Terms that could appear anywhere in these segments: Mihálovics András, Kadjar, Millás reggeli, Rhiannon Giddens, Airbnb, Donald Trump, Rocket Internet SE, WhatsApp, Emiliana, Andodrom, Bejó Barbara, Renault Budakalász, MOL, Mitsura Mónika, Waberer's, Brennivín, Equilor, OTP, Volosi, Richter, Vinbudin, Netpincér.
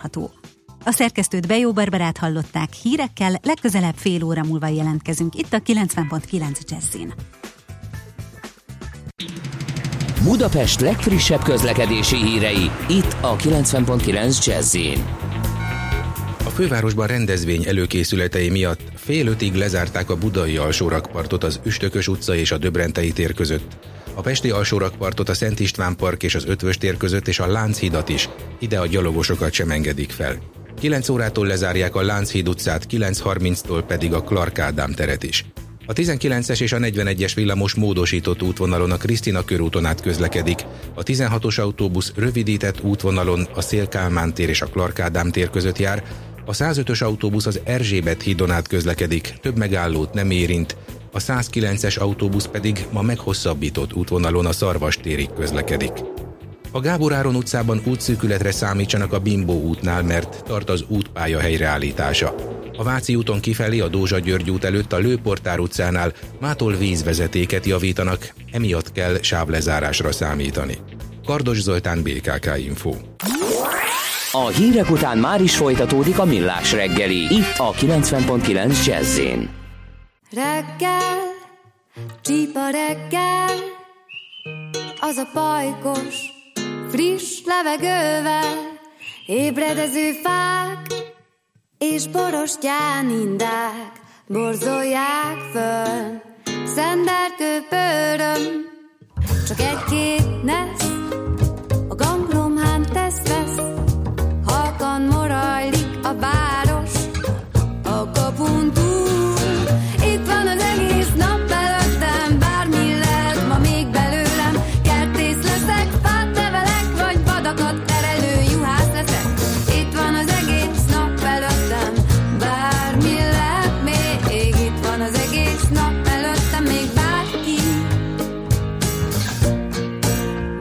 hallható. A szerkesztőt Bejó Barbarát hallották hírekkel, legközelebb fél óra múlva jelentkezünk itt a 90.9 Jazzin. Budapest legfrissebb közlekedési hírei itt a 90.9 Jazzin. A fővárosban rendezvény előkészületei miatt fél ötig lezárták a budai alsórakpartot az Üstökös utca és a Döbrentei tér között. A pesti alsórakpartot a Szent István park és az Ötvös tér között és a Lánchidat is, ide a gyalogosokat sem engedik fel. 9 órától lezárják a Lánchíd utcát, 9:30-tól pedig a Clark Ádám teret is. A 19-es és a 41-es villamos módosított útvonalon a Krisztina körúton át közlekedik, a 16-os autóbusz rövidített útvonalon a Szél-Kálmán tér és a Clark Ádám tér között jár, a 105-ös autóbusz az Erzsébet hídon át közlekedik, több megállót nem érint, a 109-es autóbusz pedig ma meghosszabbított útvonalon a Szarvas térig közlekedik. A Gábor Áron utcában útszűkületre számítsanak a Bimbó útnál, mert tart az útpálya helyreállítása. A Váci úton kifelé a Dózsa György út előtt a Lőportár utcánál mától vízvezetéket javítanak, emiatt kell sávlezárásra számítani. Kardos Zoltán, BKK Info. A hírek után már is folytatódik a Millás reggeli, itt a 90.9 Jazz-én. Reggel, csípa reggel, az a pajkos, friss levegővel, ébredező fák és borostyán indák borzolják föl. Szenderkő pöröm, csak egy-két nesz, a ganglomhán tesz-vesz, halkan morajlik a város, a kapun túl. Itt van az egész nap előttem, bármi lehet ma még belőlem. Kertész leszek, fát nevelek, vagy vadakat terelő juhász leszek. Itt van az egész nap előttem, bármi lehet még. Itt van az egész nap előttem, még bárki.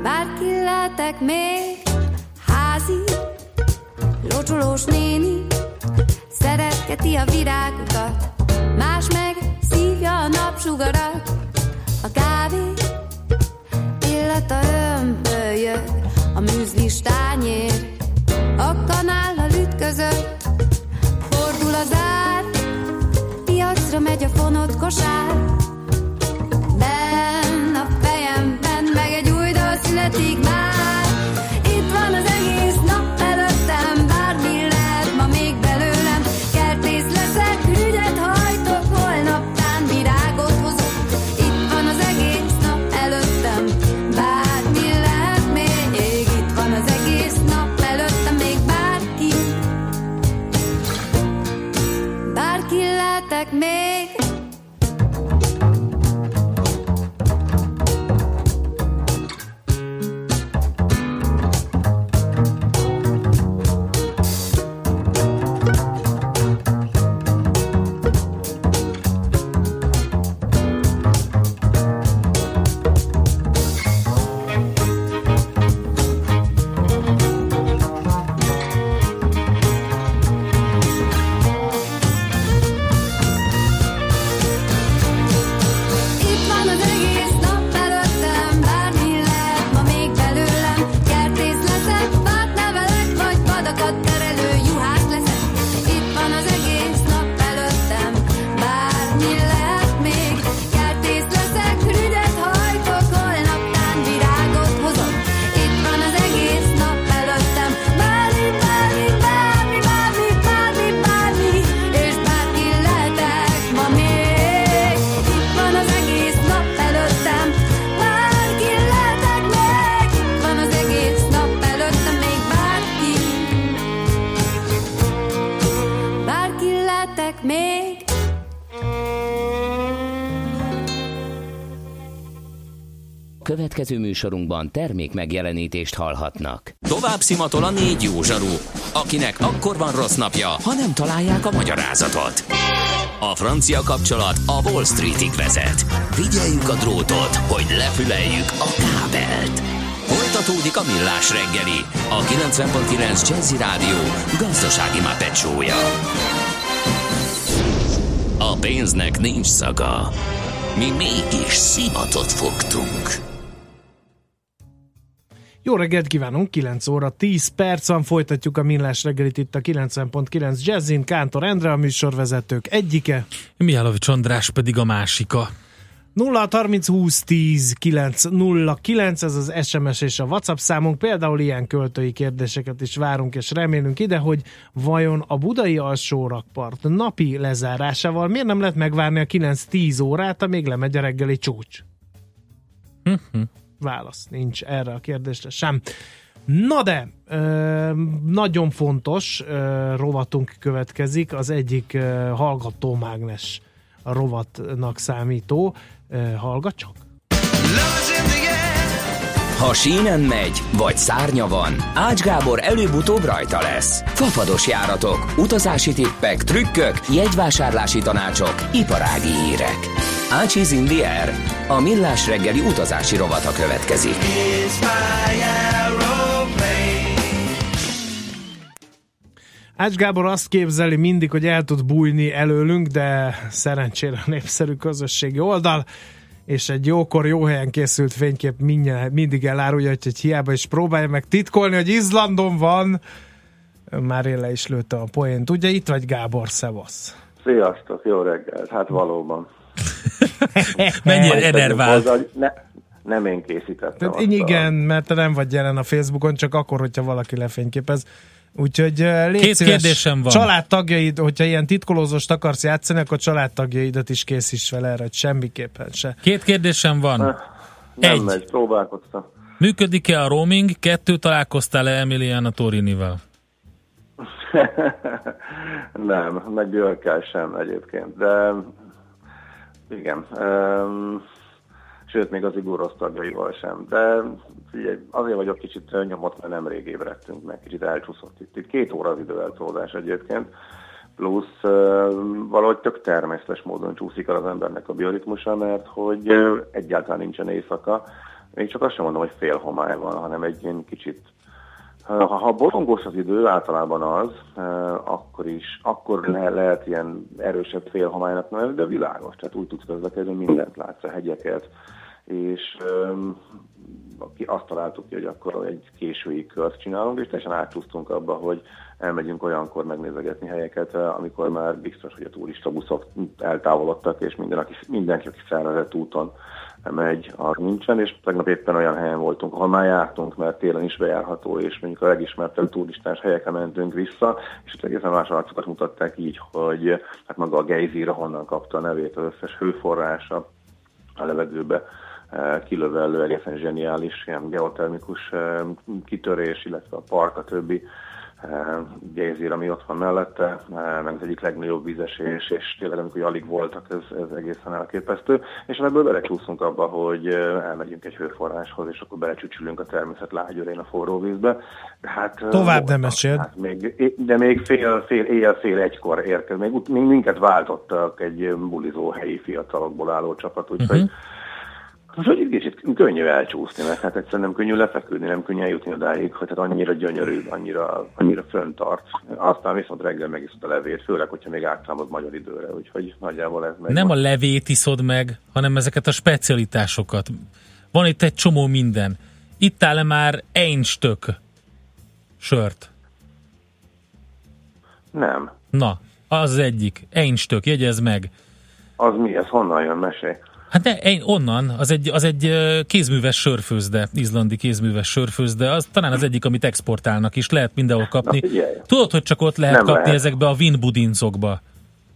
Bárki lehetek még, házi locsolós néni, szeretgeti a virágutat, más meg szívja a napsugarat. A kávé illata ömbölyög, a műzlis tányér a kanállal ütközött. Fordul az ár, piacra megy a fonott kosár. Benn a fejemben meg egy új dal születik már. Itt van az egész nap előttem, bármi lehet ma még belőlem. Kertész leszek, ügyet hajtok, holnaptán virágot hozok. Itt van az egész nap előttem, bármi lehet még. Itt van az egész nap előttem, még bárki. Bárki lehetek még. Következő műsorunkban termék megjelenítést hallhatnak. Tovább szimatol a négy jó zsaru, akinek akkor van rossz napja, ha nem találják a magyarázatot. A francia kapcsolat a Wall Streetig vezet. Figyeljük a drótot, hogy lefüleljük a kábelt. Folytatódik a Millás reggeli, a 90.9 Jazzy Rádió gazdasági mápecsója. A pénznek nincs szaga. Mi mégis szimatot fogtunk. Jó reggelt kívánunk, 9 óra 10 percen folytatjuk a millás reggelit itt a 90.9 Jazzin, Kántor Endre a műsorvezetők egyike. Mihálovics András pedig a másika. 0-30-20-10-9-09, ez az SMS és a WhatsApp számunk, például ilyen költői kérdéseket is várunk és remélünk ide, hogy vajon a budai alsórakpart napi lezárásával miért nem lehet megvárni a 9-10 órát, amíg lemegy a reggeli csúcs? Válasz nincs erre a kérdésre sem. Na de, nagyon fontos rovatunk következik, az egyik hallgatómágnes rovatnak számító. Hallgat csak! Ha sínen megy, vagy szárnya van, Ács Gábor előbb-utóbb rajta lesz. Fafados járatok, utazási tippek, trükkök, jegyvásárlási tanácsok, iparági hírek. Ácsiz in the air. A millás reggeli utazási rovata következik. Ács Gábor azt képzeli mindig, hogy el tud bújni előlünk, de szerencsére népszerű közösségi oldal, és egy jókor, jó helyen készült fénykép mindig elárulja, hogy hiába is próbálja meg titkolni, hogy Izlandon van. Már én le is lőtte a poént. Ugye itt vagy, Gábor, szevasz. Sziasztok, jó reggelt, hát valóban. Mennyire enervált. Nem én készítettem. Igen, mert te nem vagy jelen a Facebookon, csak akkor, hogyha valaki lefényképez. Úgyhogy légy szíves, családtagjaid, hogyha ilyen titkolózóst akarsz játszani, akkor családtagjaidat is készíts vele erre, hogy semmiképpen se. Két kérdésem van. Nem megy, próbálkoztam. Működik-e a roaming? 2, találkoztál-e Emiliana Torinivel? Nem, meg Györgykel sem egyébként, de igen. Sőt, még az Igor tagjaival sem. De figyelj, azért vagyok kicsit nyomott, mert nemrég ébredtünk meg, kicsit elcsúszott itt. 2 óra az időeltolódás egyébként, plusz valahogy tök természetes módon csúszik el az embernek a bioritmusa, mert hogy egyáltalán nincsen éjszaka. Még csak azt sem mondom, hogy fél homály van, hanem egy ilyen kicsit... Ha borongós az idő, általában az, akkor lehet ilyen erősebb félhomálynak, de világos, tehát úgy tudsz közlekedni, mindent látsz, a hegyeket, és azt találtuk ki, hogy akkor egy késői kört csinálunk, és teljesen átcsúsztunk abba, hogy elmegyünk olyankor megnézegetni helyeket, amikor már biztos, hogy a turistabuszok eltávolodtak, és mindenki, aki szervezett úton megy, az nincsen, és tegnap éppen olyan helyen voltunk, ahol már jártunk, mert télen is bejárható, és mondjuk a legismertebb turistás helyekre mentünk vissza, és itt egészen más arcokat mutatták így, hogy hát maga a Gejzír, honnan kapta a nevét, az összes hőforrása a levegőbe kilövellő, egészen zseniális ilyen geotermikus kitörés, illetve a park, a többi Gejzír, ami ott van mellette, meg az egyik legnagyobb vízesés, és tényleg amikor alig voltak, ez egészen elképesztő, és ebből belecsúszunk abba, hogy elmegyünk egy hőforráshoz, és akkor belecsücsülünk a természet lágyőrén a forró vízbe. Hát, tovább nem esél. Hát de még éjjel fél egykor érkez. Még minket váltottak egy bulizó helyi fiatalokból álló csapat, úgyhogy hogy egy kicsit könnyű elcsúszni, mert hát egyszerűen nem könnyű lefeküdni, nem könnyű eljutni odáig, hogy hát annyira gyönyörű, annyira fönntart. Aztán viszont reggel megiszod a levét, főleg, hogyha még átszámod magyar időre, úgyhogy nagyjából ez meg. Nem a levét iszod meg, hanem ezeket a specialitásokat. Van itt egy csomó minden. Itt áll-e már Einstök sört? Nem. Na, az egyik. Einstök, jegyezd meg. Az mi? Ez honnan jön? Mesélj. Hát onnan, az egy kézműves sörfőzde, izlandi kézműves sörfőzde, az talán az egyik, amit exportálnak is, lehet mindenhol kapni. Na, tudod, hogy csak ott lehet nem kapni lehet. Ezekbe a vinbudincokba.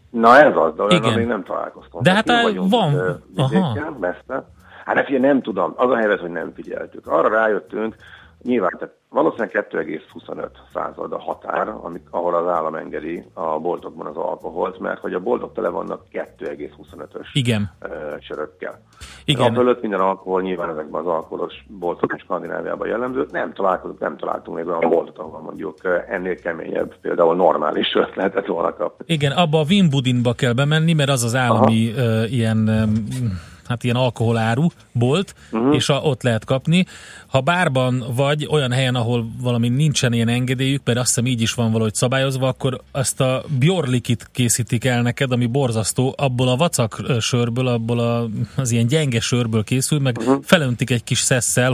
Na ez az, de olyan, amíg nem találkoztam. De hát van. Aha. Messze. Hát ne figyelj, nem tudom, az a helyzet, hogy nem figyeltük. Arra rájöttünk, nyilván, tehát valószínűleg 2,25% a határ, ahol az állam engedi a boltokban az alkoholt, mert hogy a boltok tele vannak 2,25-ös sörökkel. A fölött minden alkohol, nyilván ezekben az alkoholos boltok Skandináviában jellemző, nem találtunk még olyan boltot, ahol mondjuk ennél keményebb, például normális sört lehetett volna kapni. Igen, abba a Vinbudinba kell bemenni, mert az az állami ilyen... hát ilyen alkoholáru bolt, és ott lehet kapni. Ha bárban vagy olyan helyen, ahol valami nincsen ilyen engedélyük, mert azt hiszem így is van valahogy szabályozva, akkor azt a bjorlikit készítik el neked, ami borzasztó, abból a vacak sörből, abból az ilyen gyenge sörből készül, meg felöntik egy kis szesszel,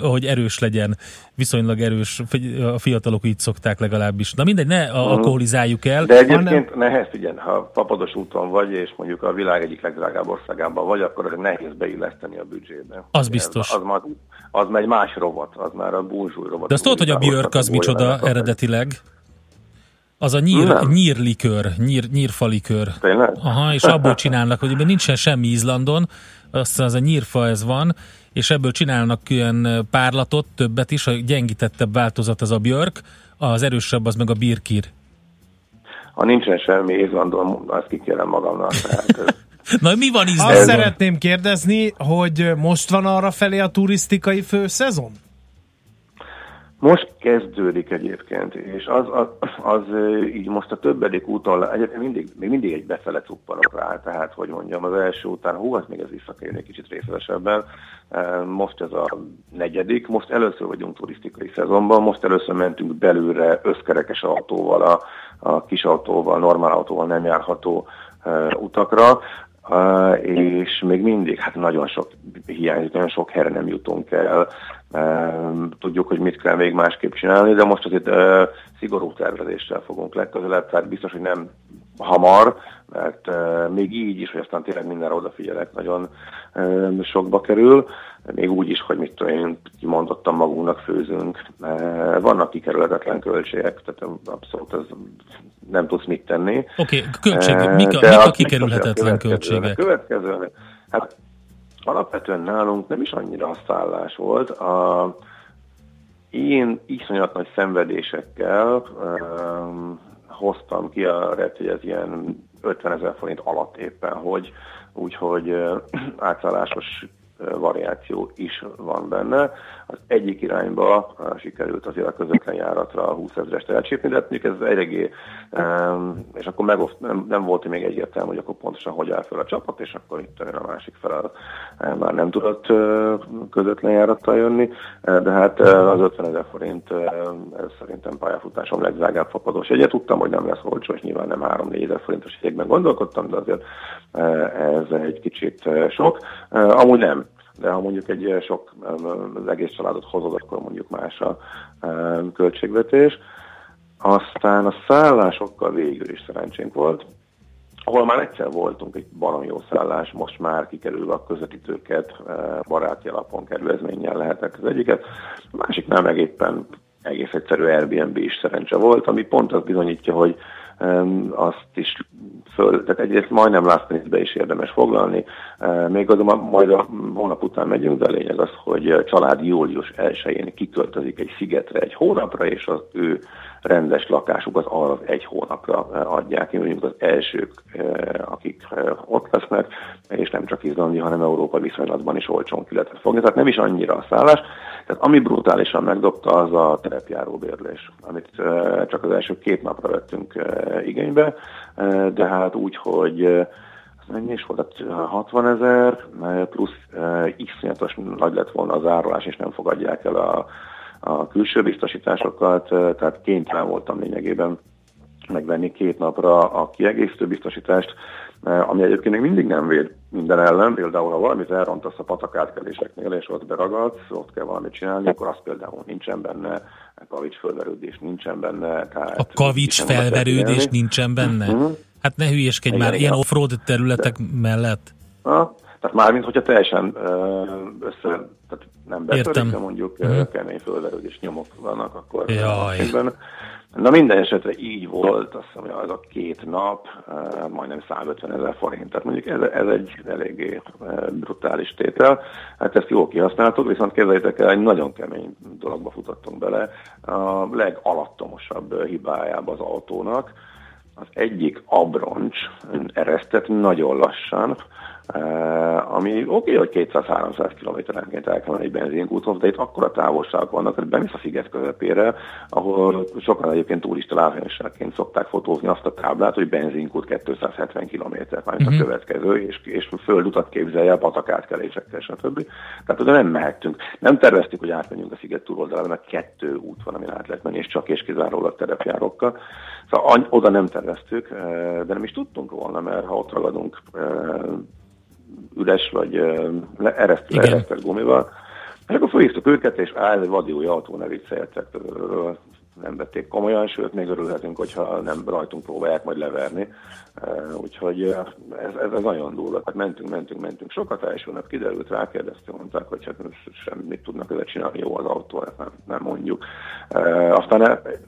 hogy erős legyen. Viszonylag erős, a fiatalok így szokták legalábbis. Na mindegy, ne alkoholizáljuk el. De egyébként nehéz, igen, ha papados úton vagy, és mondjuk a világ egyik legdrágább országában vagy, akkor ez nehéz beilleszteni a büdzsébe. Az biztos. Az már egy más rovat, az már a burzsúj rovat. De azt tudod, hogy a björk az micsoda eredetileg? Az a nyírfalikör. Tényleg? Aha, és abból csinálnak, hogy nincsen semmi Izlandon, az a nyírfa ez van, és ebből csinálnak ilyen párlatot, többet is, a gyengítettebb változat az a björk, az erősebb az meg a birkír. Ha nincsen semmi Izlandon, azt kikérem magamnak. Na, mi van Izlandon? Azt szeretném kérdezni, hogy most van arra felé a turisztikai főszezon? Most kezdődik egyébként, és az így most a többedik úton, még mindig egy befele cuppanok rá, tehát hogy mondjam, az első után, az még ez visszakérni egy kicsit részletesebben, most ez a negyedik, most először vagyunk turisztikai szezonban, most először mentünk belőle összkerekes autóval, a kis autóval, normál autóval nem járható utakra, és még mindig, nagyon sok hiányzik, nagyon sok helyre nem jutunk el. Tudjuk, hogy mit kell még másképp csinálni, de most azért szigorú tervezéssel fogunk legközelebb, tehát biztos, hogy nem hamar, mert még így is, hogy aztán tényleg mindenre odafigyelek, nagyon sokba kerül, még úgy is, hogy én kimondottam, magunknak főzünk. Vannak kikerülhetetlen költségek, tehát abszolút ez nem tudsz mit tenni. Oké, költségek, mik a kikerülhetetlen költségek? Következően, alapvetően nálunk nem is annyira a szállás volt. Én iszonyat nagy szenvedésekkel hoztam ki a rett, hogy ez ilyen 50 000 forint alatt éppen, úgyhogy átszállásos variáció is van benne. Az egyik irányba sikerült azért a közvetlen járatra 20 000-est elcsípni, de mondjuk ez eléggé, és akkor nem volt még egyértelmű, hogy akkor pontosan hogy áll fel a csapat, és akkor itt a másik fel már nem tudott közvetlen járattal jönni, de az 50 000 forint ez szerintem pályafutásom legdrágább fapadós jegyet. Tudtam, hogy nem lesz olcsó, és nyilván nem 3-4 000 forintos jegyekben gondolkodtam, de azért ez egy kicsit sok. Amúgy nem, de ha mondjuk egy sok az egész családot hozod, akkor mondjuk más a költségvetés. Aztán a szállásokkal végül is szerencsénk volt, ahol már egyszer voltunk egy baromi jó szállás, most már kikerülve a közvetítőket, baráti alapon kedvezménnyel lehetnek az egyiket. A másiknál meg éppen egész egyszerű Airbnb is szerencse volt, ami pont azt bizonyítja, hogy azt is tehát egyrészt majdnem last minute-be is érdemes foglalni, még azonban majd a hónap után megyünk, de a lényeg az, hogy a család július 1-én kiköltözik egy szigetre egy hónapra, és az ő rendes lakásukat arra az egy hónapra adják. Én mondjuk az elsők, akik ott lesznek, és nem csak izlandi, hanem Európa viszonylatban is olcsón ki lehetett fogni. Tehát nem is annyira a szállás. Tehát ami brutálisan megdobta, az a terepjáróbérlés, amit csak az első 2 napra vettünk igénybe, de úgy, hogy mennyi is volt, 60 000, plusz iszonyatos nagy lett volna az árulás, és nem fogadják el a külső biztosításokat, tehát kénytelen voltam lényegében megvenni 2 napra a kiegészítő biztosítást, ami egyébként még mindig nem véd minden ellen, például ha valamit elrontasz a patakátkeléseknél, és ott beragadsz, ott kell valamit csinálni, akkor az például nincsen benne, kavics felverődés nincsen benne. Tehát a kavics felverődés nincsen benne? Hát ne hülyeskedj már, ilyen off-road területek mellett. Tehát mármint, hogyha teljesen tehát nem betörik, de mondjuk kemény fölverődés nyomok vannak, akkor... Na minden esetre így volt, azt hiszem, hogy az a 2 nap, majdnem 150 000 forint, tehát mondjuk ez egy eléggé brutális tétel. Hát ezt jól kihasználtuk, viszont képzeljétek el, egy nagyon kemény dologba futottunk bele, a legalattomosabb hibájába az autónak. Az egyik abroncs eresztett nagyon lassan, Ami oké, hogy 200-300 kilométerenként el kell menni egy benzinkúton, de itt akkora távolság vannak, hogy bemész a sziget közepére, ahol sokan egyébként turista látványosságként szokták fotózni azt a táblát, hogy benzinkút 270 kilométer, mármint a következő, és földutat képzelje a patak átkelésekkel, stb. Tehát oda nem mehettünk. Nem terveztük, hogy átmenjünk a sziget túloldalára, mert 2 út van, amin át lehet menni, és csak és kizárólag terepjárókkal. Szóval oda nem terveztük, de nem is tudtunk volna, mert ha ott ragadunk üres vagy leeresztett gumival. És akkor felhívtuk őket, és egy vadi új autó nevű célcet nem vették komolyan, sőt, még örülhetünk, hogyha nem rajtunk próbálják majd leverni. Úgyhogy ez nagyon durva. Hát mentünk sokat, első nap kiderült, rákérdeztünk, mondták, hogy hát semmit tudnak ezzel csinálni, jó az autó, nem mondjuk. Aztán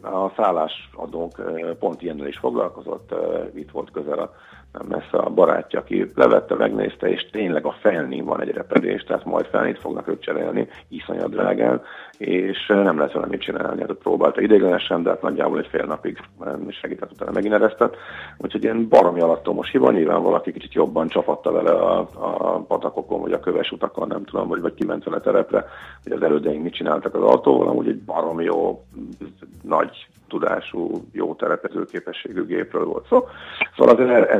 a szállásadónk pont ilyennel is foglalkozott, itt volt közel nem messze a barátja, aki levette, megnézte, és tényleg a felnén van egy repedés, tehát majd felnét fognak őt cserélni, iszonyat drágán, és nem lehet vele mit csinálni, hát próbálta ideiglenesen, de hát nagyjából egy fél napig segített, utána megint eresztett, úgyhogy ilyen baromi alattomos hiba, nyilván valaki kicsit jobban csapatta vele a patakokon, vagy a köves utakon, nem tudom, vagy kiment vele terepre, hogy az elődeink mit csináltak az autóval, amúgy egy baromi jó, nagy tudású, jó terepező képességű gépről volt szó. Szóval azért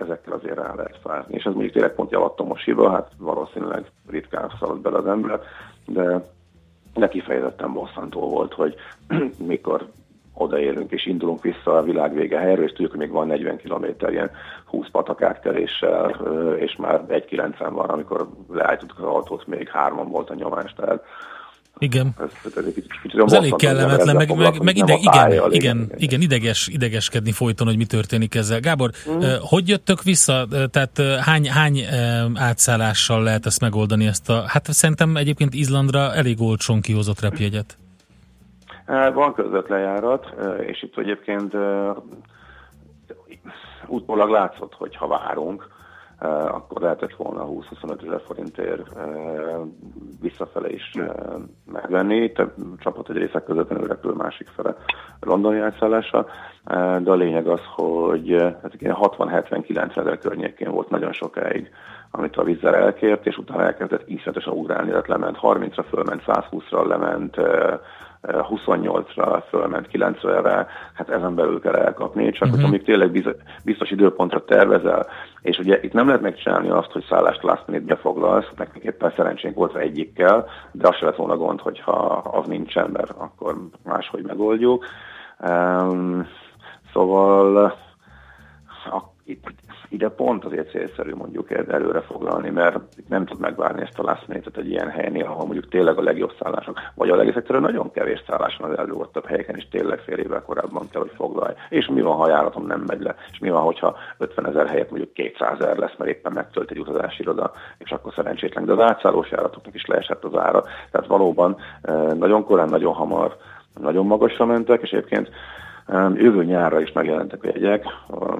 ezekkel azért rá lehet fázni. És ez mondjuk tényleg pont javattomos hiba, hát valószínűleg ritkán szalad bele az ember, de kifejezetten bosszantó volt, hogy mikor odaérünk és indulunk vissza a világ vége helyről, és tudjuk, hogy még van 40 kilométer ilyen 20 patak átkeléssel, és már 1.90 van, amikor leállítottuk az autót, még 3-an volt a nyomás, tehát igen. Ez elég kellemetlen, meg igen, idegeskedni folyton, hogy mi történik ezzel. Gábor, hogy jöttök vissza? Tehát hány átszállással lehet ezt megoldani? Hát szerintem egyébként Izlandra elég olcsón kihozott repjegyet. Van közvetlen járat, és itt egyébként útmódlag látszott, hogy ha várunk, akkor lehetett volna 20-25 forintért visszafele is megvenni. A csapat egy része közvetlenül repül, másik fele londoni átszállása, de a lényeg az, hogy 60-70-90 környékén volt nagyon sokáig, amit a Vizer elkért, és utána elkezdett iszletesen ugrálni, tehát lement 30-ra, fölment 120-ra, lement 28-ra, fölment 90-re, hát ezen belül kell elkapni, csak hogy amíg tényleg biztos időpontra tervezel, és ugye itt nem lehet megcsinálni azt, hogy szállást last minute befoglalsz, nekünk éppen szerencsénk volt egyikkel, de az se lett volna gond, hogyha az nincsen, mert akkor máshogy megoldjuk. Szóval ide pont azért célszerű mondjuk előre foglalni, mert nem tud megvárni ezt a last minute-et egy ilyen helynél, ahol mondjuk tényleg a legjobb szállások, vagy a legegyszerűen nagyon kevés szállás van az előadtabb helyeken, és tényleg fél évvel korábban kell, hogy foglalj. És mi van, ha járatom nem megy le? És mi van, hogyha 50 000 helyett mondjuk 200 000 lesz, mert éppen megtölt egy utazási iroda, és akkor szerencsétlen. De az átszállós járatoknak is leesett az ára. Tehát valóban nagyon korán, nagyon hamar, nagyon magasra mentek, és egyébként jövő nyárra is megjelentek a jegyek,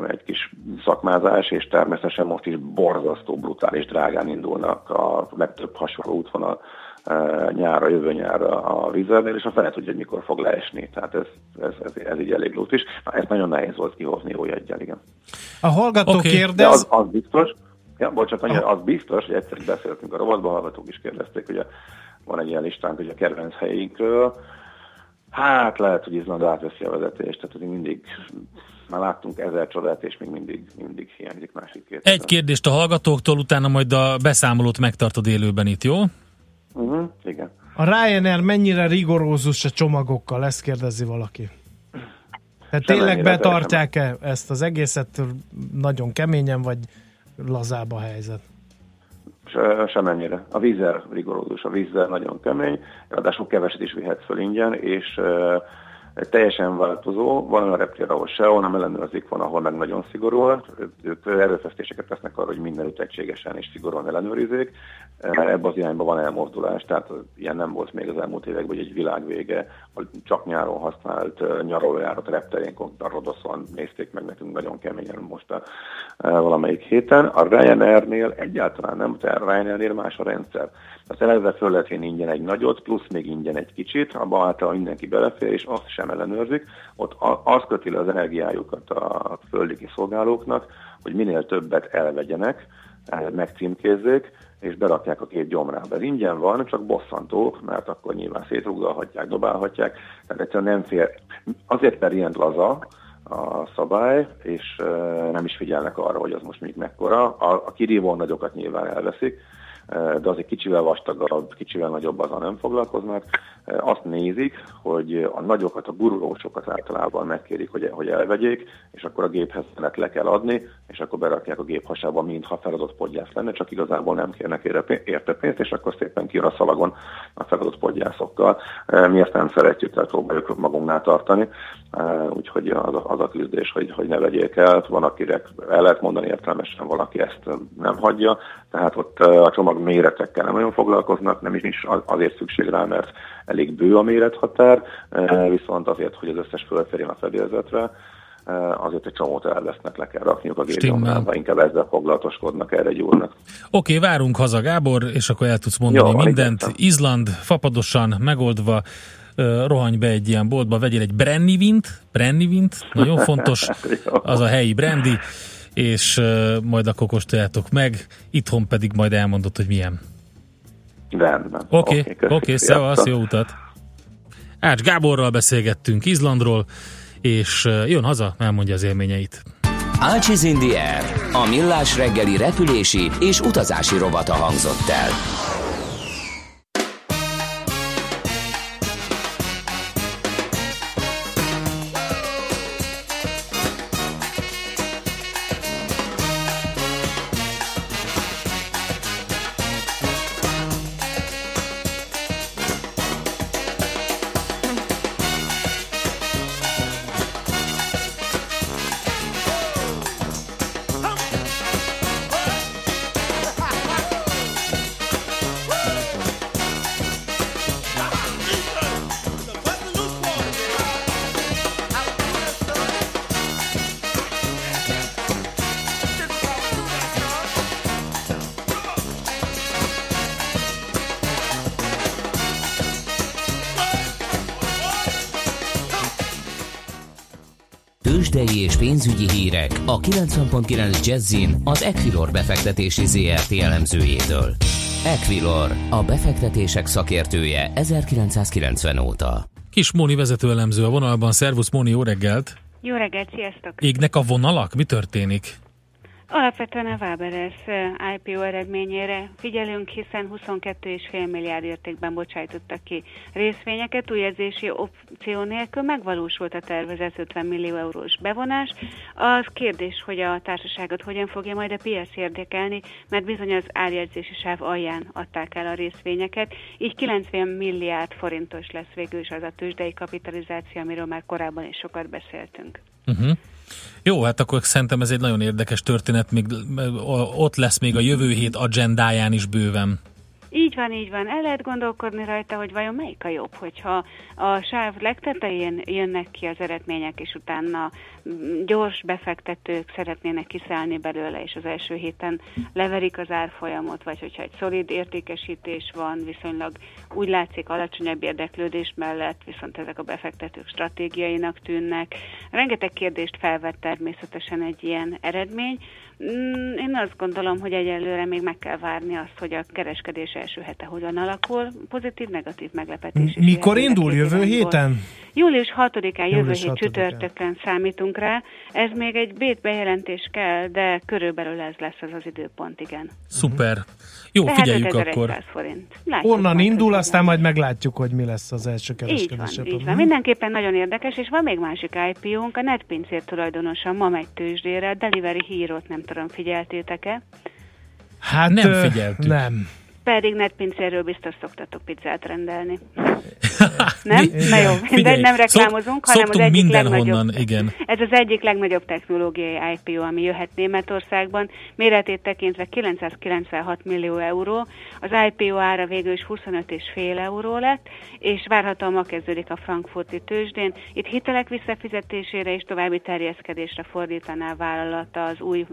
egy kis szakmázás, és természetesen most is borzasztó, brutális drágán indulnak a legtöbb hasonló útvonal nyárra, jövő nyárra a Vizernél, és a fene tudja, hogy mikor fog leesni. Tehát ez így elég lót is. Ez nagyon nehéz volt kihozni jó jeggyel, igen. A hallgató kérdez... De az biztos, az biztos, hogy egyszer beszéltünk a rovatban, a hallgatók is kérdezték, hogy van egy ilyen listánk, hogy a kedvenc helyinkről. Hát lehet, hogy Izland átveszi a vezetést, tehát azért mindig, már láttunk 1000 csodát, és még mindig hiányzik másik két. Egy kérdést a hallgatóktól, utána majd a beszámolót megtartod élőben itt, jó? Igen. A Ryanair mennyire rigorózus a csomagokkal, ezt kérdezi valaki. Tehát tényleg betartják-e ezt az egészet nagyon keményen, vagy lazább a helyzet? Semennyire. A Vizer rigorózus, a Vizer nagyon kemény, ráadásul keveset is vihetsz föl ingyen, és teljesen változó, van olyan reptér, ahol sehol nem ellenőrzik, van, ahol meg nagyon szigorúan, ők erőfeszítéseket tesznek arra, hogy mindenütt egységesen és szigorúan ellenőrizzék, mert ebben az irányban van elmozdulás, tehát ilyen nem volt még az elmúlt években, hogy egy világvége, csak nyáron használt nyaralójárat repterén, a Rodoszon nézték meg nekünk nagyon keményen most a valamelyik héten. A Ryanairnél egyáltalán nem, tehát a Ryanairnél más a rendszer. Az eleve föl lehet vinni ingyen egy nagyot, plusz még ingyen egy kicsit, abban általában mindenki belefér, és azt sem ellenőrzik. Ott az köti le az energiájukat a földi kiszolgálóknak, hogy minél többet elvegyenek, megcímkézzék, és berakják a két gyomrába. Ez ingyen van, csak bosszantó, mert akkor nyilván szétrugdalhatják, dobálhatják, tehát egyszerűen nem fér. Azért per ilyen laza a szabály, és nem is figyelnek arra, hogy az most még mekkora. A kirívó nagyokat nyilván elveszik, de az egy kicsivel vastagabb, kicsivel nagyobb, azzal nem foglalkoznak. Azt nézik, hogy a nagyokat, a gurulósokat általában megkérik, hogy elvegyék, és akkor a géphez le kell adni, és akkor berakják a gép hasába, mintha feladott podgyász lenne, csak igazából nem kérnek érte pénzt, és akkor szépen kijön a szalagon a feladott podgyászokkal. Mi ezt nem szeretjük, tehát próbáljuk magunknál tartani, úgyhogy az a küzdés, hogy ne vegyék el. Van, akire el lehet mondani értelmesen, valaki ezt nem hagyja, tehát ott a csomag méretekkel nem nagyon foglalkoznak, nem is nincs azért szükség rá, mert elég bő a mérethatár, viszont azért, hogy az összes fölférjen a fedélzetre, azért egy csomót elvesznek, le kell rakniuk a gépgyomrába, inkább ezzel foglalatoskodnak, erre gyúrnak. Oké, várunk haza, Gábor, és akkor el tudsz mondani jó, mindent. Alítettem. Izland fapadosan megoldva, rohanj be egy ilyen boltba, vegyél egy brennivint, nagyon fontos, az a helyi brandy, és majd akkor kóstoljátok meg, itthon pedig majd elmondod, hogy milyen. Rendben. Oké, szevasz, jó utat! Ács Gáborral beszélgettünk Izlandról, és jön haza, elmondja az élményeit. Ács is in the air, a millás reggeli repülési és utazási rovata hangzott el. És pénzügyi hírek a 90.9 Jazzin az Equilor befektetési ZRT elemzőjétől. Equilor, a befektetések szakértője 1990 óta. Kis Móni vezető elemző a vonalban. Szervusz Móni, jó reggelt! Jó reggelt, sziasztok! Égnek a vonalak? Mi történik? Alapvetően a Waberer's IPO eredményére figyelünk, hiszen 22,5 milliárd értékben bocsájtottak ki részvényeket, újjegyzési opció nélkül megvalósult a tervezett 50 millió eurós bevonás. Az kérdés, hogy a társaságot hogyan fogja majd a piac érdekelni, mert bizony az árjegyzési sáv alján adták el a részvényeket, így 90 milliárd forintos lesz végül is az a tőzsdei kapitalizáció, amiről már korábban is sokat beszéltünk. Uh-huh. Jó, hát akkor szerintem ez egy nagyon érdekes történet, még ott lesz még a jövő hét agendáján is bőven. Így van. El lehet gondolkodni rajta, hogy vajon melyik a jobb, hogyha a sáv legtetején jönnek ki az eredmények, és utána gyors befektetők szeretnének kiszállni belőle, és az első héten leverik az árfolyamot, vagy hogyha egy szolid értékesítés van, viszonylag úgy látszik alacsonyabb érdeklődés mellett, viszont ezek a befektetők stratégiainak tűnnek. Rengeteg kérdést felvet természetesen egy ilyen eredmény. Én azt gondolom, hogy egyelőre még meg kell várni azt, hogy a kereskedés első hete hogyan alakul, pozitív-negatív meglepetés. Mikor indul jövő héten? Július 6-án, jövő hét csütörtökön számítunk rá. Ez még egy bétbejelentés kell, de körülbelül ez lesz az az időpont, igen. Szuper. Jó, tehát figyeljük akkor. Onnan indul, aztán majd meglátjuk, hogy mi lesz az első kereskedés. Így van. Mindenképpen nagyon érdekes, és van még másik IPO-nk, a Netpincér tulajdonosa ma megy tőzsdére, a Delivery Hero-t nem tudom, figyeltétek-e? Hát nem figyeltük. Nem. Pedig Netpincérről biztos szoktatok pizzát rendelni. Nem? Na jó, mindegy, nem reklámozunk, hanem az egyik legnagyobb. Igen. Ez az egyik legnagyobb technológiai IPO, ami jöhet Németországban. Méretét tekintve 996 millió euró. Az IPO ára végül is 25,5 euró lett, és várhatóan ma kezdődik a frankfurti tőzsdén. Itt hitelek visszafizetésére és további terjeszkedésre fordítaná a vállalata az új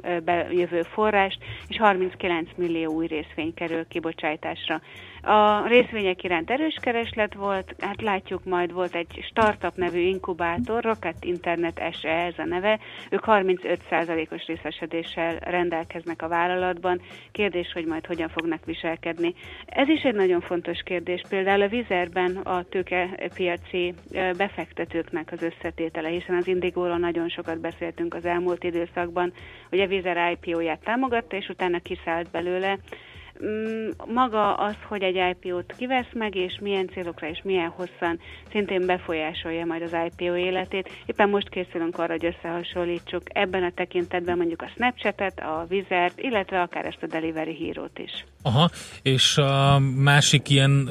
jövő forrást, és 39 millió új részvény kerül kibocsátásra kibocsátásra. A részvények iránt erős kereslet volt, hát látjuk, majd volt egy startup nevű inkubátor, Rocket Internet SE ez a neve, ők 35%-os részesedéssel rendelkeznek a vállalatban, kérdés, hogy majd hogyan fognak viselkedni. Ez is egy nagyon fontos kérdés, például a Vizerben a tőkepiaci befektetőknek az összetétele, hiszen az Indigóról nagyon sokat beszéltünk az elmúlt időszakban, hogy a Vizer IPO-ját támogatta, és utána kiszállt belőle. Maga az, hogy egy IPO-t kivesz meg, és milyen célokra és milyen hosszan, szintén befolyásolja majd az IPO életét. Éppen most készülünk arra, hogy összehasonlítsuk ebben a tekintetben mondjuk a Snapchatet, a Vizert, illetve akár ezt a Delivery Hero-t is. Aha, és a másik ilyen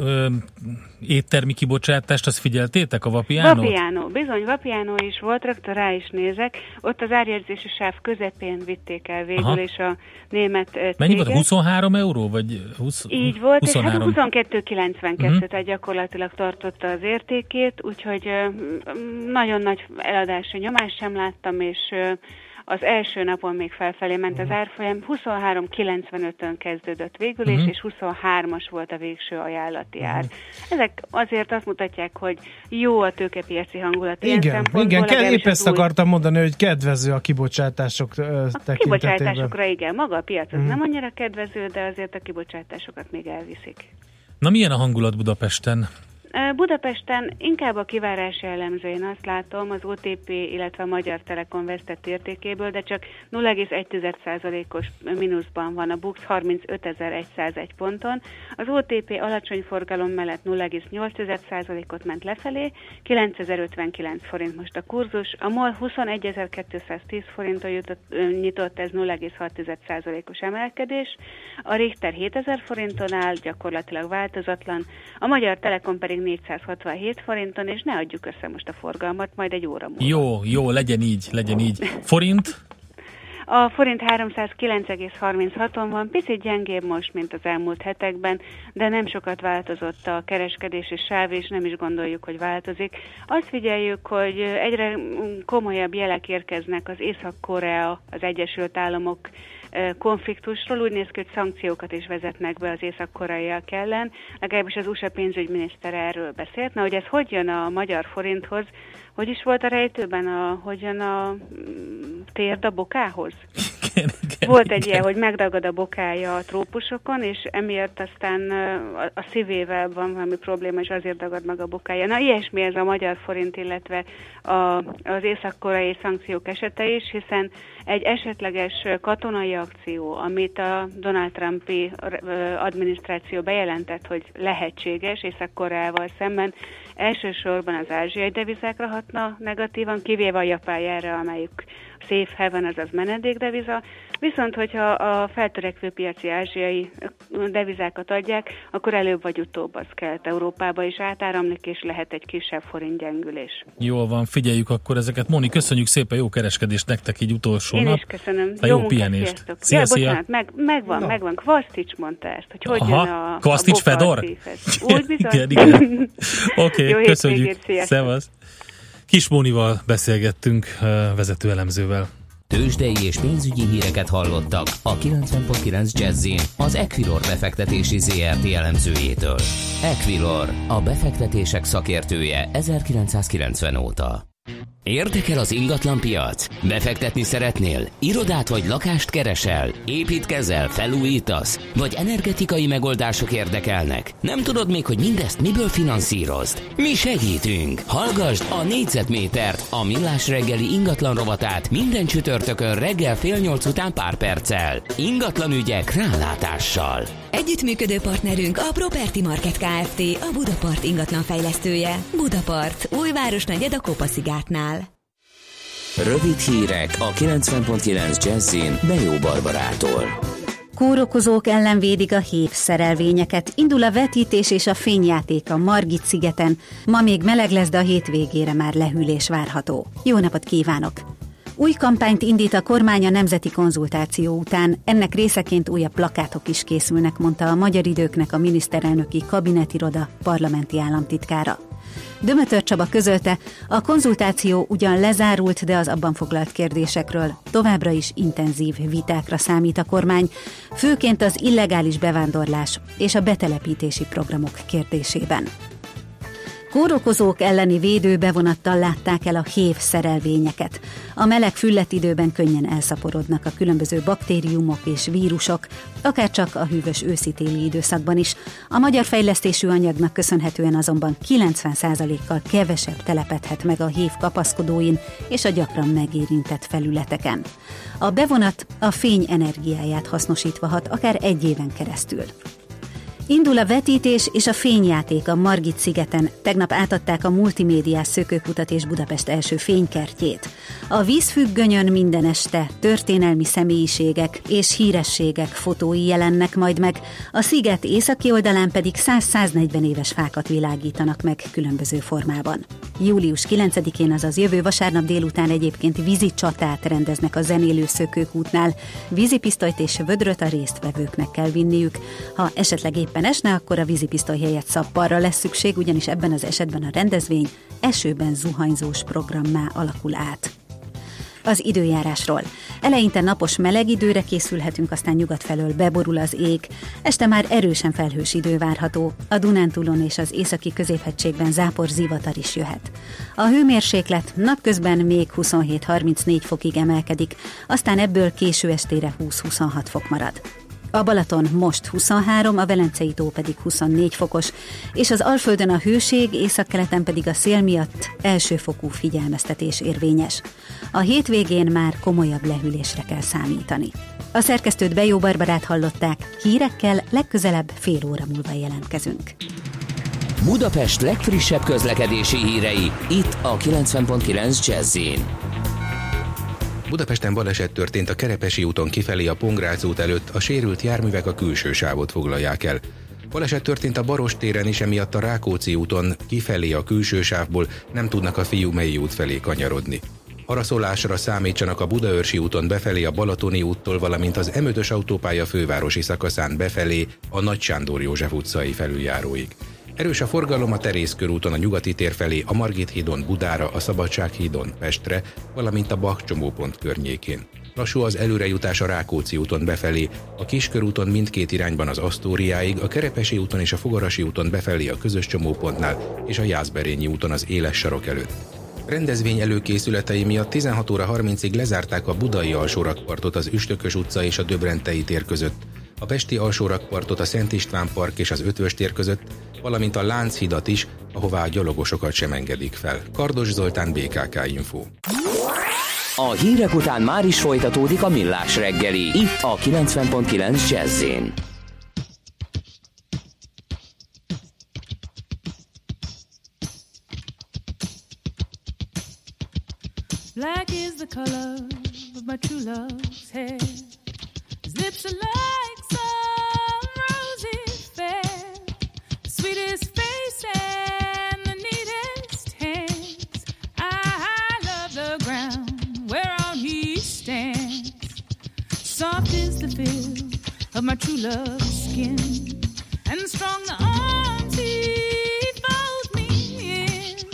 éttermi kibocsátást, azt figyeltétek, a Vapianót? Vapiano, bizony, Vapiano is volt, rögtön rá is nézek. Ott az árjegyzési sáv közepén vitték el végül, aha, és a német céget. Mennyi volt? 23 euró? Vagy 20, így volt, 23. és hát 22,92, tehát gyakorlatilag tartotta az értékét, úgyhogy nagyon nagy eladási nyomást sem láttam, és az első napon még felfelé ment az árfolyam, 23,95-ön kezdődött végül, és 23-as volt a végső ajánlati ár. Ezek azért azt mutatják, hogy jó a tőkepiaci hangulat. Igen, épp ezt akartam mondani, hogy kedvező a kibocsátások tekintetében. A kibocsátásokra igen, maga a piac az nem annyira kedvező, de azért a kibocsátásokat még elviszik. Na, milyen a hangulat Budapesten? Budapesten inkább a kivárás jellemző, én azt látom, az OTP, illetve a Magyar Telekom vesztett értékéből, de csak 0,1%-os mínuszban van a BUX 35.101 ponton. Az OTP alacsony forgalom mellett 0,8%-ot ment lefelé, 9.059 forint most a kurzus, a MOL 21.210 forinton nyitott, ez 0,6%-os emelkedés, a Richter 7.000 forinton áll, gyakorlatilag változatlan, a Magyar Telekom pedig 467 forinton, és ne adjuk össze most a forgalmat, majd egy óra múlva. Jó, legyen így. Forint? A forint 309,36-on van, picit gyengébb most, mint az elmúlt hetekben, de nem sokat változott a kereskedési sáv, és nem is gondoljuk, hogy változik. Azt figyeljük, hogy egyre komolyabb jelek érkeznek az Észak-Korea, az Egyesült Államok konfliktusról. Úgy néz ki, hogy szankciókat is vezetnek be az észak-koreaiak ellen. Legalábbis az USA pénzügyminisztere erről beszélt. Na, hogy ez hogy jön a magyar forinthoz? Hogy is volt a rejtőben, hogy jön a térd a bokához? Igen, volt egy ilyen, hogy megragad a bokája a trópusokon, és emiatt aztán a szívével van valami probléma, és azért ragad meg a bokája. Na, ilyesmi ez a magyar forint, illetve az észak-koreai szankciók esete is, hiszen egy esetleges katonai akció, amit a Donald Trumpi adminisztráció bejelentett, hogy lehetséges Észak-Koreával szemben, elsősorban az ázsiai devizákra hatna negatívan, kivéve a japánjára, amelyik safe haven, azaz menedékdeviza, viszont hogyha a feltörekvő piaci ázsiai devizákat adják, akkor előbb vagy utóbb az Kelet-Európába is átáramlik, és lehet egy kisebb forintgyengülés. Jól van, figyeljük akkor ezeket. Moni, köszönjük szépen, jó kereskedést nektek így utolsó nap. Én is köszönöm. Jó pihenést. Szia. Bocsánat, megvan. Kvasztics mondta ezt, hogy jön a Kvasztics Fedor? Úgy bizony. Igen. Oké, köszönjük. Szevasz. Kis Mónival beszélgettünk, vezető elemzővel. Tőzsdei és pénzügyi híreket hallottak a 90.9 Jazz-in az Equilor befektetési ZRT elemzőjétől. Equilor, a befektetések szakértője 1990 óta. Érdekel az ingatlanpiac? Befektetni szeretnél? Irodát vagy lakást keresel? Építkezel? Felújítasz? Vagy energetikai megoldások érdekelnek? Nem tudod még, hogy mindezt miből finanszírozd? Mi segítünk! Hallgasd a Négyzetmétert, a Millás reggeli ingatlan rovatát minden csütörtökön reggel fél nyolc után pár perccel. Ingatlan ügyek rálátással. Együttműködő partnerünk a Property Market Kft. A Budapart ingatlanfejlesztője. Budapart, Újvárosnegyed a Kopa-szigetnál. Rövid hírek a 90.9 Jazzin Bejó Barbarától. Kórokozók ellen védik a hév szerelvényeket, indul a vetítés és a fényjáték a Margit-szigeten. Ma még meleg lesz, de a hétvégére már lehűlés várható. Jó napot kívánok! Új kampányt indít a kormány a nemzeti konzultáció után, ennek részeként újabb plakátok is készülnek, mondta a Magyar Időknek a miniszterelnöki kabinetiroda parlamenti államtitkára. Dömötör Csaba közölte, a konzultáció ugyan lezárult, de az abban foglalt kérdésekről továbbra is intenzív vitákra számít a kormány, főként az illegális bevándorlás és a betelepítési programok kérdésében. Kórokozók elleni védő bevonattal látták el a hév szerelvényeket. A meleg fülletidőben könnyen elszaporodnak a különböző baktériumok és vírusok, akárcsak a hűvös őszi-téli időszakban is. A magyar fejlesztésű anyagnak köszönhetően azonban 90%-kal kevesebb telepedhet meg a hév kapaszkodóin és a gyakran megérintett felületeken. A bevonat a fény energiáját hasznosítva hat akár egy éven keresztül. Indul a vetítés és a fényjáték a Margit-szigeten. Tegnap átadták a multimédiás szökőkutat és Budapest első fénykertjét. A vízfüggönyön minden este történelmi személyiségek és hírességek fotói jelennek majd meg, a sziget északi oldalán pedig 100-140 éves fákat világítanak meg különböző formában. Július 9-én, azaz jövő vasárnap délután egyébként vízi csatát rendeznek a zenélő szökőkútnál. Vízipisztolyt és vödröt a résztvevőknek kell vinniük. Ha esetleg éppen esne, akkor a vízipisztoly helyett szappanra lesz szükség, ugyanis ebben az esetben a rendezvény esőben zuhanyzós programmá alakul át. Az időjárásról. Eleinte napos meleg időre készülhetünk, aztán nyugat felől beborul az ég. Este már erősen felhős idő várható. A Dunántúlon és az északi középhegységben zápor, zivatar is jöhet. A hőmérséklet napközben még 27-34 fokig emelkedik, aztán ebből késő estére 20-26 fok marad. A Balaton most 23, a Velencei-tó pedig 24 fokos, és az Alföldön a hőség, északkeleten pedig a szél miatt elsőfokú figyelmeztetés érvényes. A hétvégén már komolyabb lehűlésre kell számítani. A szerkesztőt, Bejó Barbarát hallották, hírekkel legközelebb fél óra múlva jelentkezünk. Budapest legfrissebb közlekedési hírei, itt a 90.9 Jazz-en. Budapesten baleset történt a Kerepesi úton kifelé a Pongrácz út előtt, a sérült járművek a külső sávot foglalják el. Baleset történt a Baross téren is, emiatt a Rákóczi úton kifelé a külső sávból nem tudnak a Fiumei út felé kanyarodni. Araszolásra számítsanak a Budaörsi úton befelé a Balatoni úttól, valamint az M5-ös autópálya fővárosi szakaszán befelé a Nagy Sándor József utcai felüljáróig. Erős a forgalom a Teréz körúton a Nyugati tér felé, a Margit hídon Budára, a Szabadság hídon Pestre, valamint a Bach csomópont környékén. Lassú az előrejutás a Rákóczi úton befelé, a Kiskörúton mindkét irányban az Asztóriáig, a Kerepesi úton és a Fogarasi úton befelé a közös csomópontnál és a Jászberényi úton az Éles sarok előtt. Rendezvény előkészületei miatt 16 óra 30-ig lezárták a budai alsórakpartot az Üstökös utca és a Döbrentei tér között, a pesti alsórakpartot a Szent István park és az Ötvös tér között, valamint a Lánchidat is, ahová a gyalogosokat sem engedik fel. Kardos Zoltán, BKK Info. A hírek után már is folytatódik a Millás reggeli, itt a 90.9 Jazz-en. Black is the color of my true love's hair. His lips are like some rosy fair. Sweetest face and the neatest hands. I love the ground whereon he stands. Soft is the feel of my true love's skin, and strong the arms he folds me in.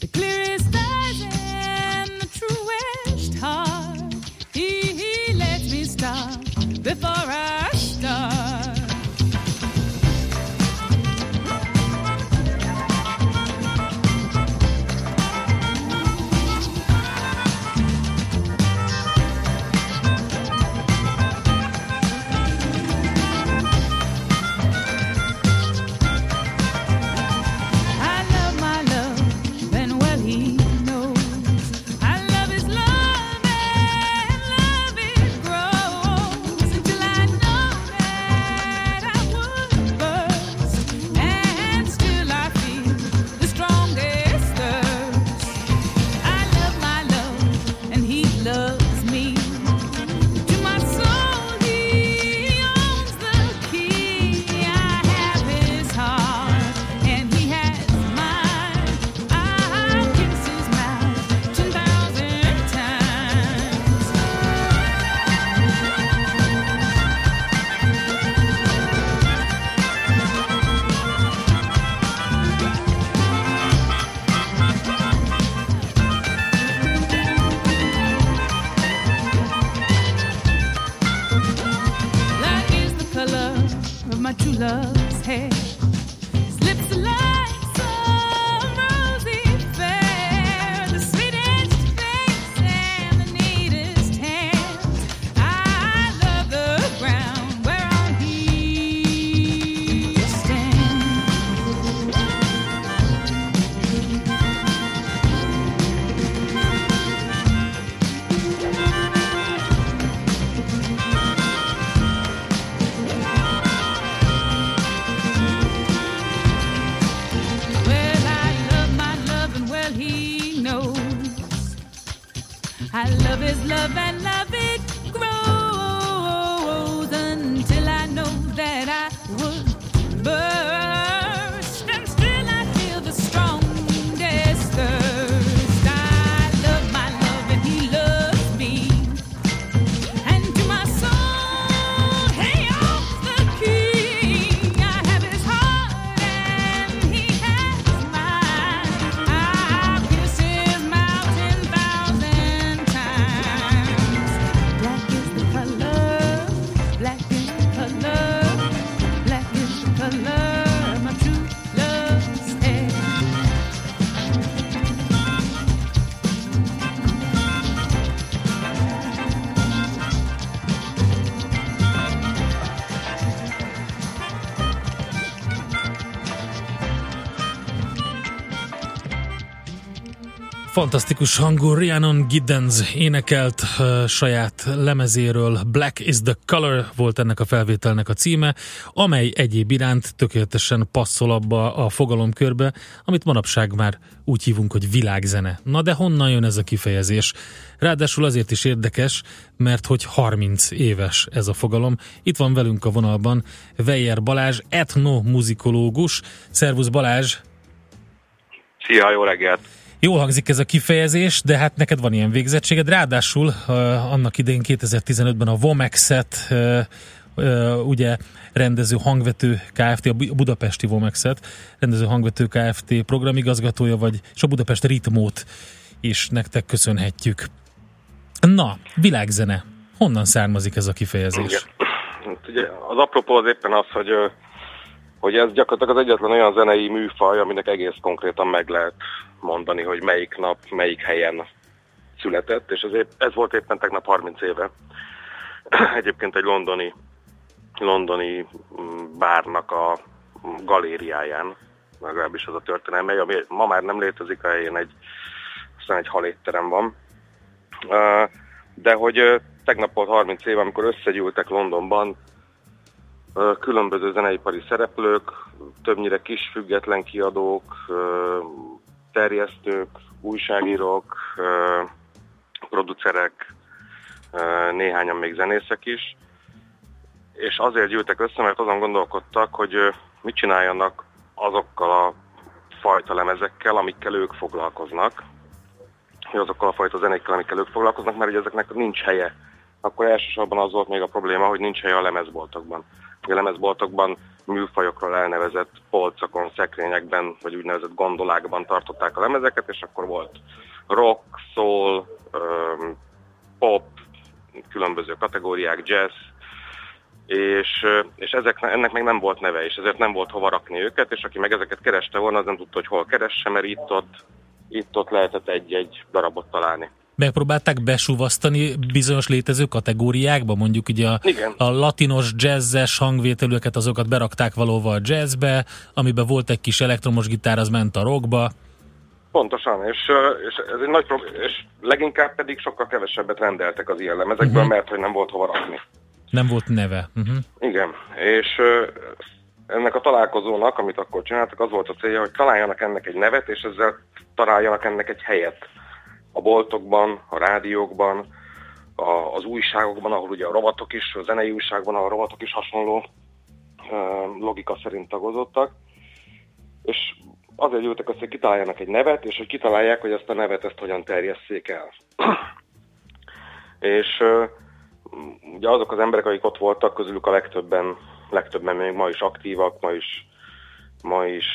The clearest eyes and the truest heart. He lets me stop before I start. true love's head. His lips are like some rosy fair, the sweetest face and the neatest hands. I love the ground whereon he stands. I love his love and love it grows until I know that I would burst, and still I feel the strongest thirst. I love my love and he loves me, and to my soul he owns the key. I have his heart and he has mine. I kiss his mouth 10,000. Fantasztikus hangú Rhiannon Giddens énekelt saját lemezéről, Black is the Color volt ennek a felvételnek a címe, amely egyéb iránt tökéletesen passzol abba a fogalomkörbe, amit manapság már úgy hívunk, hogy világzene. Na de honnan jön ez a kifejezés? Ráadásul azért is érdekes, mert hogy 30 éves ez a fogalom. Itt van velünk a vonalban Bejó Balázs, etnomuzikológus. Szervusz Balázs! Szia, jó reggelt! Jól hangzik ez a kifejezés, de hát neked van ilyen végzettséged. Ráadásul annak idején 2015-ben a WOMEX-et, ugye rendező hangvető Kft., a budapesti WOMEX-et, rendező hangvető Kft. Programigazgatója vagy, és a Budapest Ritmót is nektek köszönhetjük. Na, világzene. Honnan származik ez a kifejezés? Ugye, az apropó az éppen az, hogy ez gyakorlatilag az egyetlen olyan zenei műfaj, aminek egész konkrétan meg lehet mondani, hogy melyik nap, melyik helyen született, és ez volt éppen tegnap 30 éve. Egyébként egy londoni bárnak a galériáján, legalábbis az a történelme, ami ma már nem létezik, a helyén aztán egy halétterem van. De hogy tegnap volt 30 éve, amikor összegyűltek Londonban különböző zeneipari szereplők, többnyire kis független kiadók, terjesztők, újságírók, producerek, néhányan még zenészek is. És azért gyűltek össze, mert azon gondolkodtak, hogy mit csináljanak azokkal a fajta lemezekkel, amikkel ők foglalkoznak. Azokkal a fajta zenékkel, amikkel ők foglalkoznak, mert hogy ezeknek nincs helye. Akkor elsősorban az volt még a probléma, hogy nincs helye a lemezboltokban. A lemezboltokban műfajokról elnevezett polcokon, szekrényekben, vagy úgynevezett gondolákban tartották a lemezeket, és akkor volt rock, soul, pop, különböző kategóriák, jazz, és ennek meg nem volt neve, és ezért nem volt hova rakni őket, és aki meg ezeket kereste volna, az nem tudta, hogy hol keresse, mert itt-ott lehetett egy-egy darabot találni. Megpróbálták besúvasztani bizonyos létező kategóriákba, mondjuk ugye a latinos, jazzes hangvételőket, azokat berakták valóval jazzbe, amiben volt egy kis elektromos gitár, az ment a rockba. Pontosan, és ez egy nagy probléma, és leginkább pedig sokkal kevesebbet rendeltek az ilyen lemezekből, mert hogy nem volt hova rakni. Nem volt neve. Igen, és ennek a találkozónak, amit akkor csináltak, az volt a célja, hogy találjanak ennek egy nevet, és ezzel találjanak ennek egy helyet. A boltokban, a rádiókban, az újságokban, ahol ugye a rovatok is, a zenei újságban, ahol a rovatok is hasonló logika szerint tagozottak. És azért jöttek azt, hogy kitaláljanak egy nevet, és hogy kitalálják, hogy ezt a nevet hogyan terjesszék el. És ugye azok az emberek, akik ott voltak, közülük a legtöbben még ma is aktívak, ma is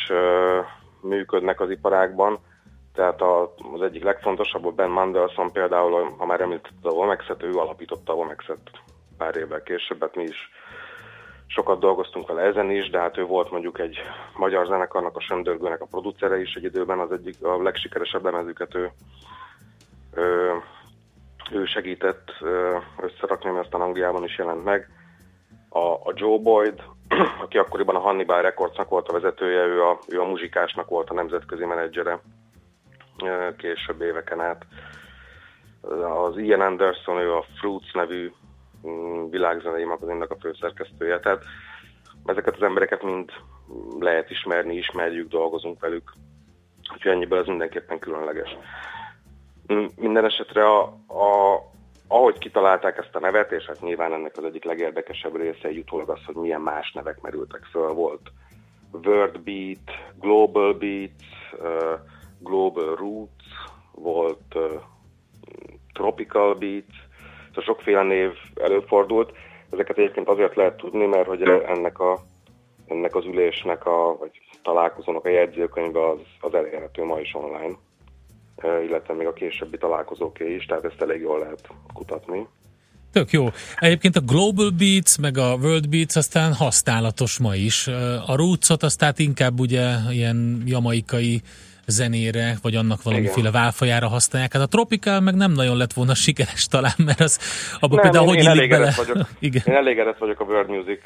működnek az iparágban. Tehát az egyik legfontosabb, a Ben Mandelson például, ha már említette a WOMEX-et, ő alapította a WOMEX-et pár évvel később, hát mi is sokat dolgoztunk vele ezen is, de hát ő volt mondjuk egy magyar zenekarnak, a Söndörgőnek a producere is egy időben, az egyik a legsikeresebb lemezüket ő segített összerakni, mert aztán Angliában is jelent meg. A Joe Boyd, aki akkoriban a Hannibal Recordsnak volt a vezetője, ő a muzsikásnak volt a nemzetközi menedzsere később éveken át. Az Ian Anderson, ő a Froots nevű világzenei magazinnak a főszerkesztője. Tehát ezeket az embereket mind lehet ismerni, ismerjük, dolgozunk velük. Úgyhogy ennyiből ez mindenképpen különleges. Minden esetre ahogy kitalálták ezt a nevet, és hát nyilván ennek az egyik legérdekesebb része jutólag az, hogy milyen más nevek merültek föl. Szóval volt World Beat, Global Beat, Global Roots, volt Tropical Beat, szóval sokféle név előfordult. Ezeket egyébként azért lehet tudni, mert hogy ennek az ülésnek, vagy találkozónak a jegyzőkönyve az elérhető ma is online, illetve még a későbbi találkozóké is, tehát ezt elég jól lehet kutatni. Tök jó. Egyébként a Global Beats, meg a World Beats aztán használatos ma is. A Rootsot azt tehát inkább ugye ilyen jamaikai zenére, vagy annak valamiféle válfajára használják. Hát a Tropical meg nem nagyon lett volna sikeres talán, mert az abban például hogy illik bele. Igen. Én elégedett vagyok a World Music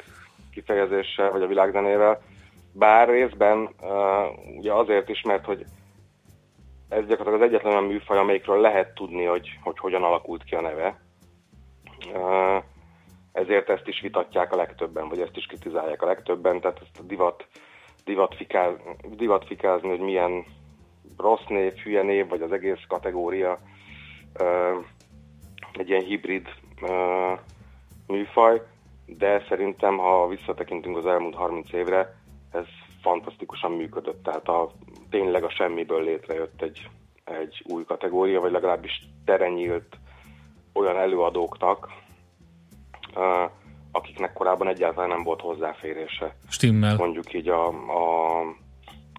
kifejezéssel, vagy a világzenével. Bár részben ugye azért is, mert hogy ez gyakorlatilag az egyetlen olyan műfaj, amelyikről lehet tudni, hogy hogyan alakult ki a neve. Ezért ezt is vitatják a legtöbben, vagy ezt is kritizálják a legtöbben, tehát ezt a divatfikázni, hogy milyen rossz név, hülye név, vagy az egész kategória egy ilyen hibrid műfaj, de szerintem, ha visszatekintünk az elmúlt 30 évre, ez fantasztikusan működött, tehát tényleg a semmiből létrejött egy új kategória, vagy legalábbis tere nyílt olyan előadóknak, akiknek korábban egyáltalán nem volt hozzáférése. Stimmel. Mondjuk így a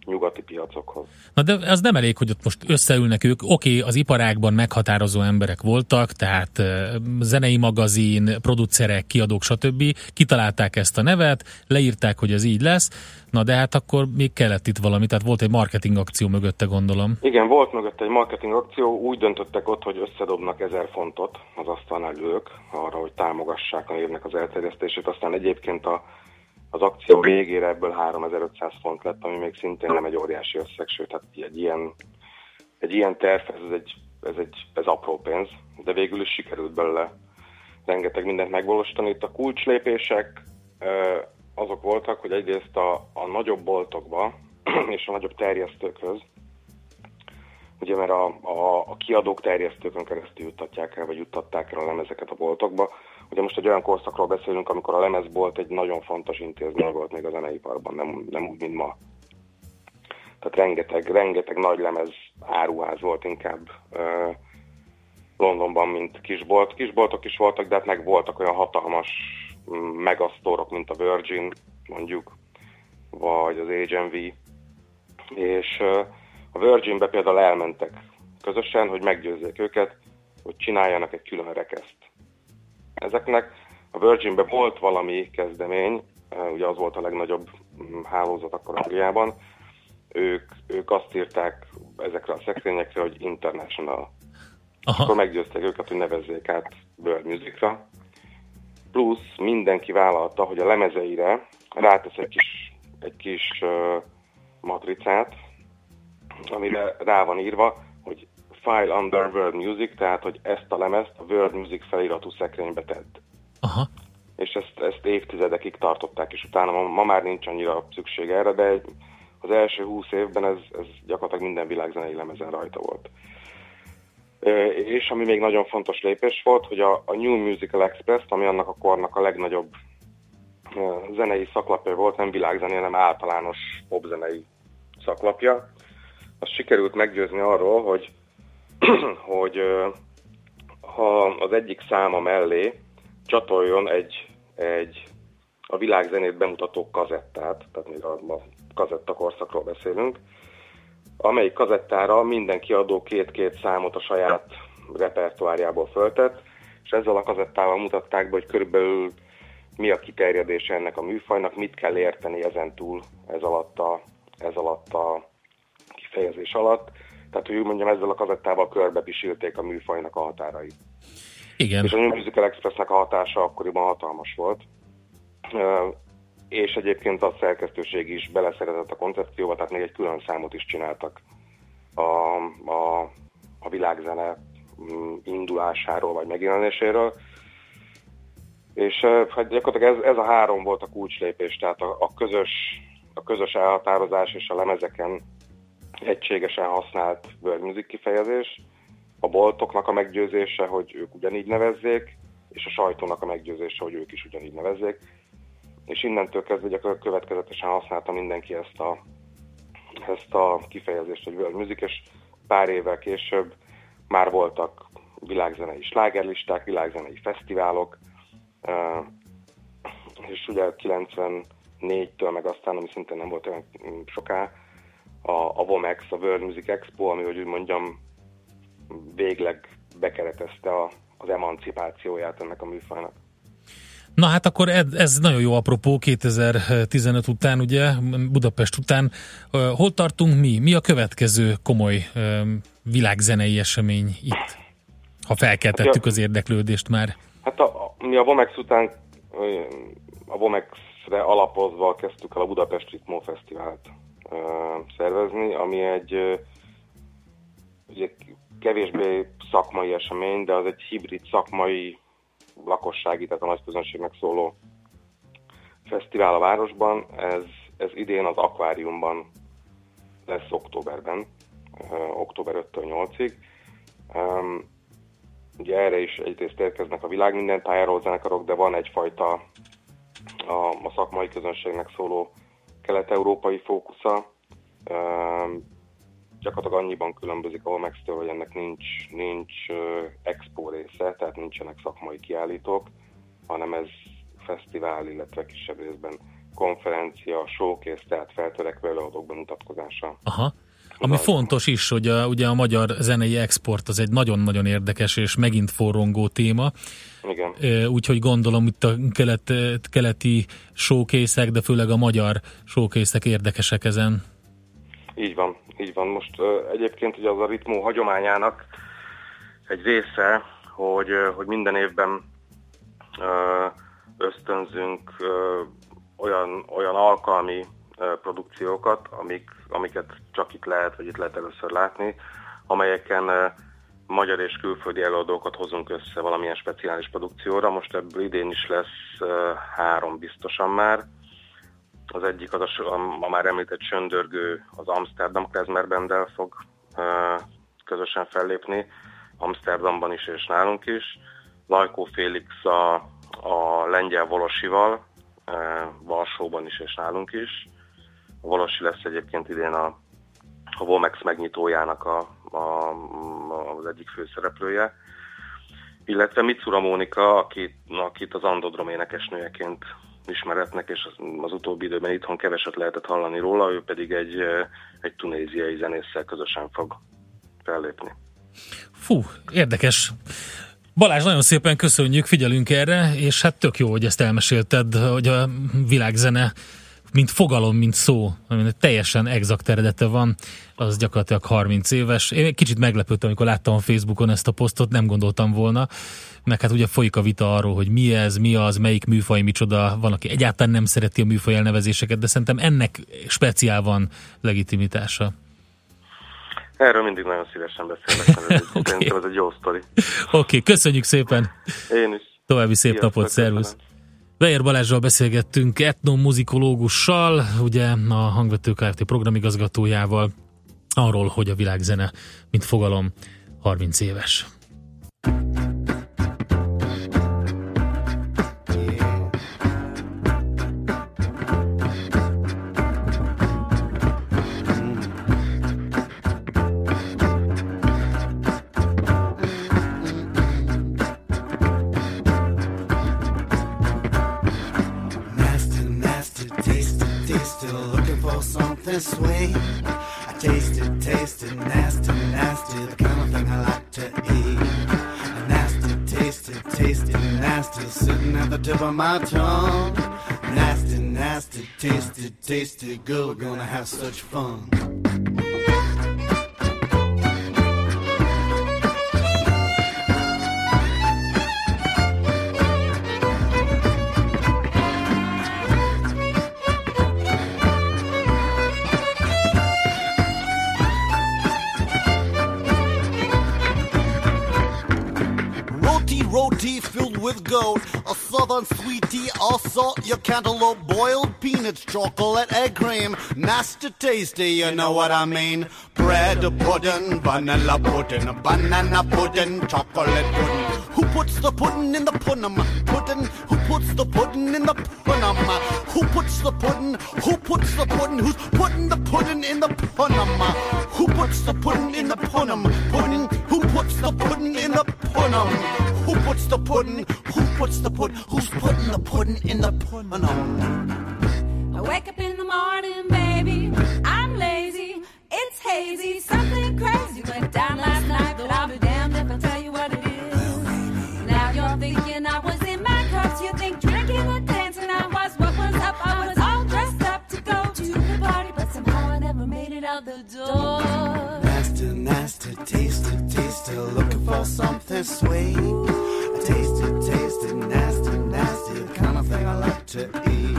nyugati piacokhoz. Na de az nem elég, hogy ott most összeülnek ők. Oké, az iparágban meghatározó emberek voltak, tehát zenei magazin, producerek, kiadók, stb. Kitalálták ezt a nevet, leírták, hogy ez így lesz. Na de hát akkor még kellett itt valami, tehát volt egy marketing akció mögötte, gondolom. Igen, volt mögötte egy marketing akció, úgy döntöttek ott, hogy összedobnak 1000 fontot az asztalnál ők, arra, hogy támogassák a névnek az elterjesztését, aztán egyébként az akció végére ebből 3500 font lett, ami még szintén nem egy óriási összeg, sőt, hát egy ilyen terv, ez apró pénz, de végül is sikerült belőle rengeteg mindent megvalósítani. Itt a kulcslépések azok voltak, hogy egyrészt a nagyobb boltokba és a nagyobb terjesztőkhöz, ugye mert a kiadók terjesztőkön keresztül juttatják el, vagy juttatták el a lemezeket a boltokba. Ugye most egy olyan korszakról beszélünk, amikor a lemezbolt egy nagyon fontos intézmény volt még a zeneiparban, nem úgy, mint ma. Tehát rengeteg nagy lemez áruház volt inkább Londonban, mint kisbolt. Kisboltok is voltak, de hát meg voltak olyan hatalmas megasztorok, mint a Virgin, mondjuk, vagy az H&V. És a Virginbe például elmentek közösen, hogy meggyőzzék őket, hogy csináljanak egy külön rekeszt. Ezeknek a Virginben volt valami kezdemény, ugye az volt a legnagyobb hálózat akkor Angliában, ők azt írták ezekre a szekrényekre, hogy International. Aha. Akkor meggyőzték őket, hogy nevezzék át World Music-ra. Plusz mindenki vállalta, hogy a lemezeire rátesz egy kis matricát, amire rá van írva, hogy File under World Music, tehát, hogy ezt a lemezt a World Music feliratú szekrénybe tedd. Aha. És ezt évtizedekig tartották, és utána ma már nincs annyira szükség erre, de az első 20 évben ez gyakorlatilag minden világzenei lemezen rajta volt. És ami még nagyon fontos lépés volt, hogy a New Musical Express-t, ami annak a kornak a legnagyobb zenei szaklapja volt, nem világzené, hanem általános popzenei szaklapja, azt sikerült meggyőzni arról, hogy ha az egyik száma mellé csatoljon egy a világzenét bemutató kazettát, tehát még a kazettakorszakról beszélünk, amelyik kazettára minden kiadó 2-2 számot a saját repertoárjából föltett, és ezzel a kazettával mutatták be, hogy körülbelül mi a kiterjedése ennek a műfajnak, mit kell érteni ezentúl ez alatt a kifejezés alatt. Tehát, hogy úgy mondjam, ezzel a kazettával körbe pisilték a műfajnak a határai. Igen. És a New Musical Expressnek a hatása akkoriban hatalmas volt. És egyébként a szerkesztőség is beleszeretett a koncepcióba, tehát még egy külön számot is csináltak a világzene indulásáról, vagy megjelenéséről. És hát gyakorlatilag ez a három volt a kulcslépés, tehát a közös elhatározás és a lemezeken egységesen használt world music kifejezés, a boltoknak a meggyőzése, hogy ők ugyanígy nevezzék, és a sajtónak a meggyőzése, hogy ők is ugyanígy nevezzék. És innentől kezdve gyakorlatilag következetesen használta mindenki ezt a kifejezést, hogy world music, és pár évvel később már voltak világzenei slágerlisták, világzenei fesztiválok, és ugye 94-től meg aztán, ami szintén nem volt olyan soká, a WOMEX, a World Music Expo, ami, hogy úgy mondjam, végleg bekeretezte az emancipációját ennek a műfajnak. Na hát akkor ez nagyon jó apropó 2015 után, ugye Budapest után. Hol tartunk mi? Mi a következő komoly világzenei esemény itt? Ha felkeltettük az érdeklődést már. Hát mi a WOMEX után, a WOMEX-re alapozva kezdtük el a Budapest Ritmo Fesztivált szervezni, ami egy ugye, kevésbé szakmai esemény, de az egy hibrid szakmai lakossági, tehát a nagy közönségnek szóló fesztivál a városban. Ez idén az Akváriumban lesz októberben, október 5-től 8-ig. Ugye erre is egyrészt érkeznek a világ minden tájáról zenekarok, de van egyfajta a szakmai közönségnek szóló kelet-európai fókusza. Gyakorlatilag annyiban különbözik a WOMEX-től, hogy ennek nincs expo része, tehát nincsenek szakmai kiállítók, hanem ez fesztivál, illetve kisebb részben konferencia, showcase, tehát feltörekvő előadók bemutatkozása. Aha. Ami fontos is, hogy ugye a magyar zenei export az egy nagyon-nagyon érdekes és megint forrongó téma. Igen. Úgyhogy gondolom itt a keleti showcase-ek, de főleg a magyar showcase-ek érdekesek ezen. Így van. Most egyébként ugye az a ritmó hagyományának egy része, hogy minden évben ösztönzünk olyan alkalmi produkciókat, amiket csak itt lehet, vagy itt lehet először látni, amelyeken magyar és külföldi előadókat hozunk össze valamilyen speciális produkcióra. Most ebből idén is lesz 3 biztosan már. Az egyik az a már említett Söndörgő, az Amsterdam Klezmer Banddel fog közösen fellépni, Amsterdamban is és nálunk is. Lajkó Félix a lengyel Volosival, Varsóban is és nálunk is. A Volosi lesz egyébként idén a WOMEX megnyitójának az egyik főszereplője. Illetve Mitsura Mónika, akit az Andodrom énekesnőjeként ismeretnek, és az utóbbi időben itthon keveset lehetett hallani róla, ő pedig egy tunéziai zenésszel közösen fog fellépni. Fú, érdekes. Balázs, nagyon szépen köszönjük, figyelünk erre, és hát tök jó, hogy ezt elmesélted, hogy a világzene mint fogalom, mint szó, aminek teljesen exakt eredete van, az gyakorlatilag 30 éves. Én kicsit meglepődtem, amikor láttam a Facebookon ezt a posztot, nem gondoltam volna, meg hát ugye folyik a vita arról, hogy mi ez, mi az, melyik műfaj, micsoda, van, aki egyáltalán nem szereti a műfaj elnevezéseket, de szerintem ennek speciál van legitimitása. Erről mindig nagyon szívesen beszélek. Okay. Ez egy jó sztori. Oké, köszönjük szépen! Én is. További szép napot, szervusz! Bejer Balázsral beszélgettünk, etnomuzikológussal, ugye a Hangvető Kft. Programigazgatójával arról, hogy a világzene, mint fogalom, 30 éves. Sweet, I taste it, nasty, the kind of thing I like to eat. Nasty, taste it. tasty, nasty, sitting at the tip of my tongue. Nasty, nasty, tasty, tasty, girl, we're gonna have such fun. Roti filled with goat, a southern sweet tea, also your cantaloupe, boiled peanuts, chocolate, egg cream, nasty tasty, you know what I mean. Bread pudding, vanilla pudding, banana pudding, chocolate pudding. Who puts the pudding in the pudding? Pudding? Who puts the pudding in the pudding? Who puts the pudding? Who puts the pudding? Who's putting the pudding in the pudding? Who puts the pudding in the pudding? Pudding? Who puts the pudding in the pudding? Who puts the pudding? Who puts the pudding? Who's putting the pudding in the pudding? I wake up in the morning, baby. I'm lazy. It's hazy. Something crazy went down last night, but I'll be damned if I tell you what it is. Now you're thinking I was in my cups. You think drinking and dancing I was. What was up? I was all dressed up to go to the party, but somehow I never made it out the door. Nasty, nasty, tasty, tasty, looking for something sweet. A tasty, tasty, nasty, nasty, the kind of thing I like to eat.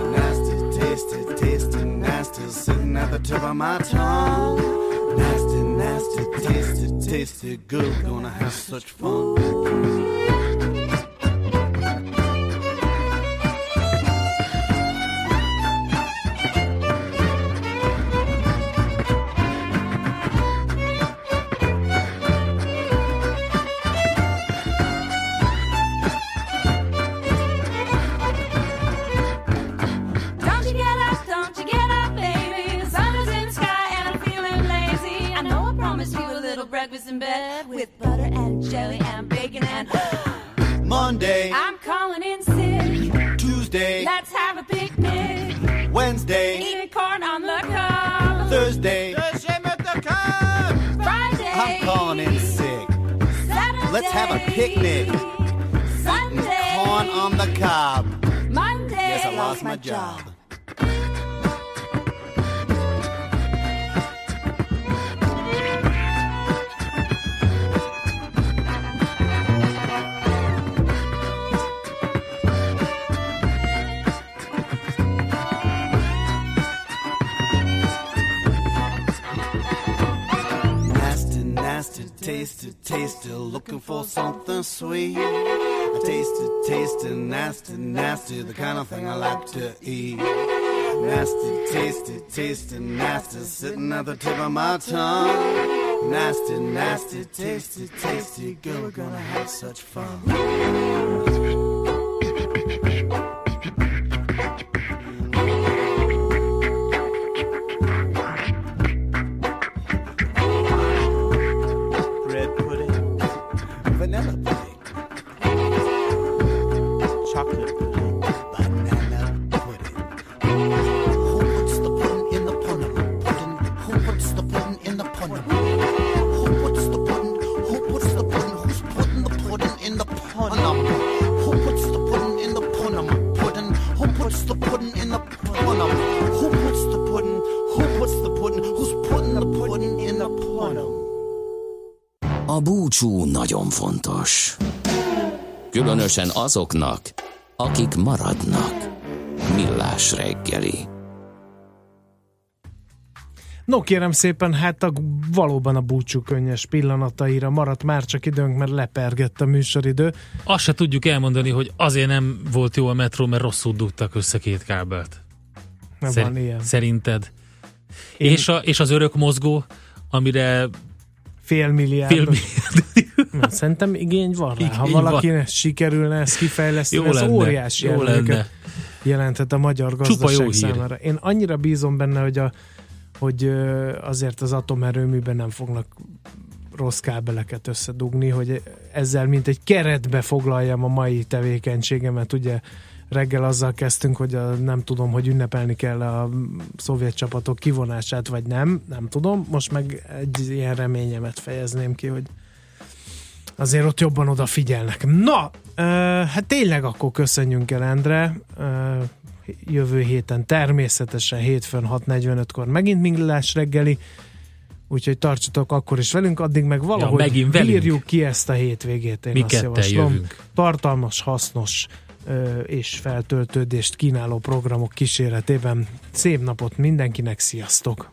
A nasty, tasty, tasty, nasty, sitting at the tip of my tongue. Nasty, nasty, tasty, tasty, good, gonna have such fun. Monday, I'm calling in sick. Tuesday, let's have a picnic. Wednesday, eating corn on the cob. Thursday, the shame at the cob. Friday, I'm calling in sick. Saturday, let's have a picnic. Sunday, eating corn on the cob. Monday, yes, I lost my job. Tasty, tasty, looking for something sweet. A tasty, tasty, nasty, nasty, the kind of thing I like to eat. Nasty, tasty, tasty, nasty, sitting at the tip of my tongue. Nasty, nasty, tasty, tasty, girl, we're gonna have such fun. A búcsú nagyon fontos. Különösen azoknak, akik maradnak. Millás reggeli. No kérem szépen, hát valóban a búcsú könnyes pillanataira maradt már csak időnk, mert lepergett a műsoridő. Azt se tudjuk elmondani, hogy azért nem volt jó a metró, mert rosszul dugtak össze két kábelt. Szerinted? És az örök mozgó, amire... Fél milliárd. Szerintem igény van rá. Ha valakinek sikerülne ezt kifejleszteni, ez óriási értéket jelenthet a magyar gazdaság számára. Én annyira bízom benne, hogy azért az atomerőműben nem fognak rossz kábeleket összedugni, hogy ezzel mint egy keretbe foglaljam a mai tevékenységemet. Ugye reggel azzal kezdtünk, hogy nem tudom, hogy ünnepelni kell a szovjet csapatok kivonását, vagy nem tudom. Most meg egy ilyen reményemet fejezném ki, hogy azért ott jobban odafigyelnek. Na, hát tényleg akkor köszönjünk el, Endre. Jövő héten természetesen hétfőn 6:45-kor megint Millás reggeli, úgyhogy tartsatok akkor is velünk, addig meg valahogy bírjuk ki ezt a hétvégét. Én azt javaslom. Jövünk. Tartalmas, hasznos és feltöltődést kínáló programok kíséretében. Szép napot mindenkinek, sziasztok!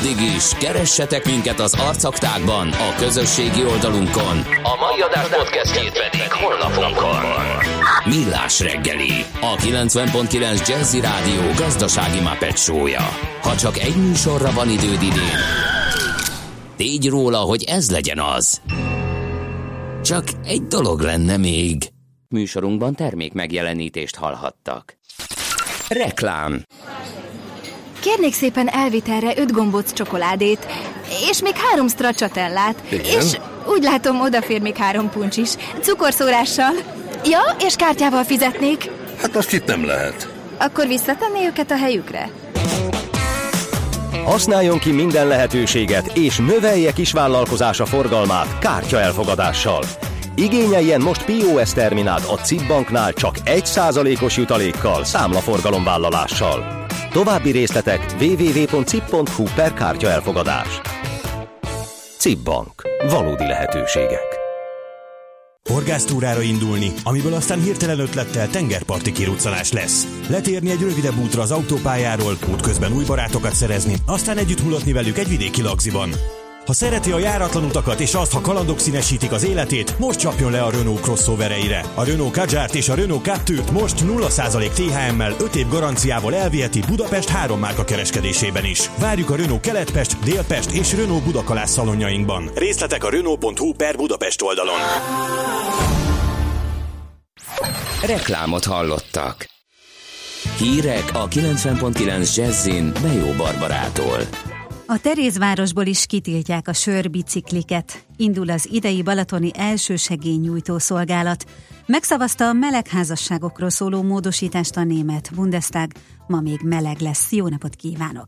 Addig is keressetek minket az arcaktákban, a közösségi oldalunkon. A mai adás podcastjét pedig holnapunkon. Millás reggeli, a 90.9 Jazzy Rádió gazdasági Muppet show-ja. Ha csak egy műsorra van időd idén, tégy róla, hogy ez legyen az. Csak egy dolog lenne még. Műsorunkban termék megjelenítést hallhattak. Reklám. Kérnék szépen elvitelre 5 gombóc csokoládét, és még 3 stracciatellát. És úgy látom, odafér még 3 puncs is. Cukorszórással. Ja, és kártyával fizetnék. Hát azt itt nem lehet. Akkor visszatenné őket a helyükre? Használjon ki minden lehetőséget, és növelje kisvállalkozása forgalmát kártyaelfogadással. Igényeljen most POS terminált a CIP banknál csak 1%-os jutalékkal, számlaforgalomvállalással. További részletek www.cip.hu/kártyaelfogadás. CIP Bank. Valódi lehetőségek. Horgásztúrára indulni, amiből aztán hirtelen ötlettel tengerparti kiruccanás lesz. Letérni egy rövidebb útra az autópályáról, útközben új barátokat szerezni, aztán együtt mulatni velük egy vidéki lagziban. Ha szereti a járatlan utakat és azt, ha kalandok színesítik az életét, most csapjon le a Renault crossovereire. A Renault Kadjar és a Renault Captur-t most 0% THM-mel 5 év garanciával elviheti Budapest 3 márka kereskedésében is. Várjuk a Renault Keletpest, Délpest és Renault Budakalász szalonjainkban. Részletek a Renault.hu/Budapest oldalon. Reklámot hallottak. Hírek a 90.9 Jazzin Bejó Barbarától. A Terézvárosból is kitiltják a sörbicikliket. Indul az idei balatoni elsősegélynyújtó szolgálat. Megszavazta a melegházasságokról szóló módosítást a német Bundestag. Ma még meleg lesz. Jó napot kívánok!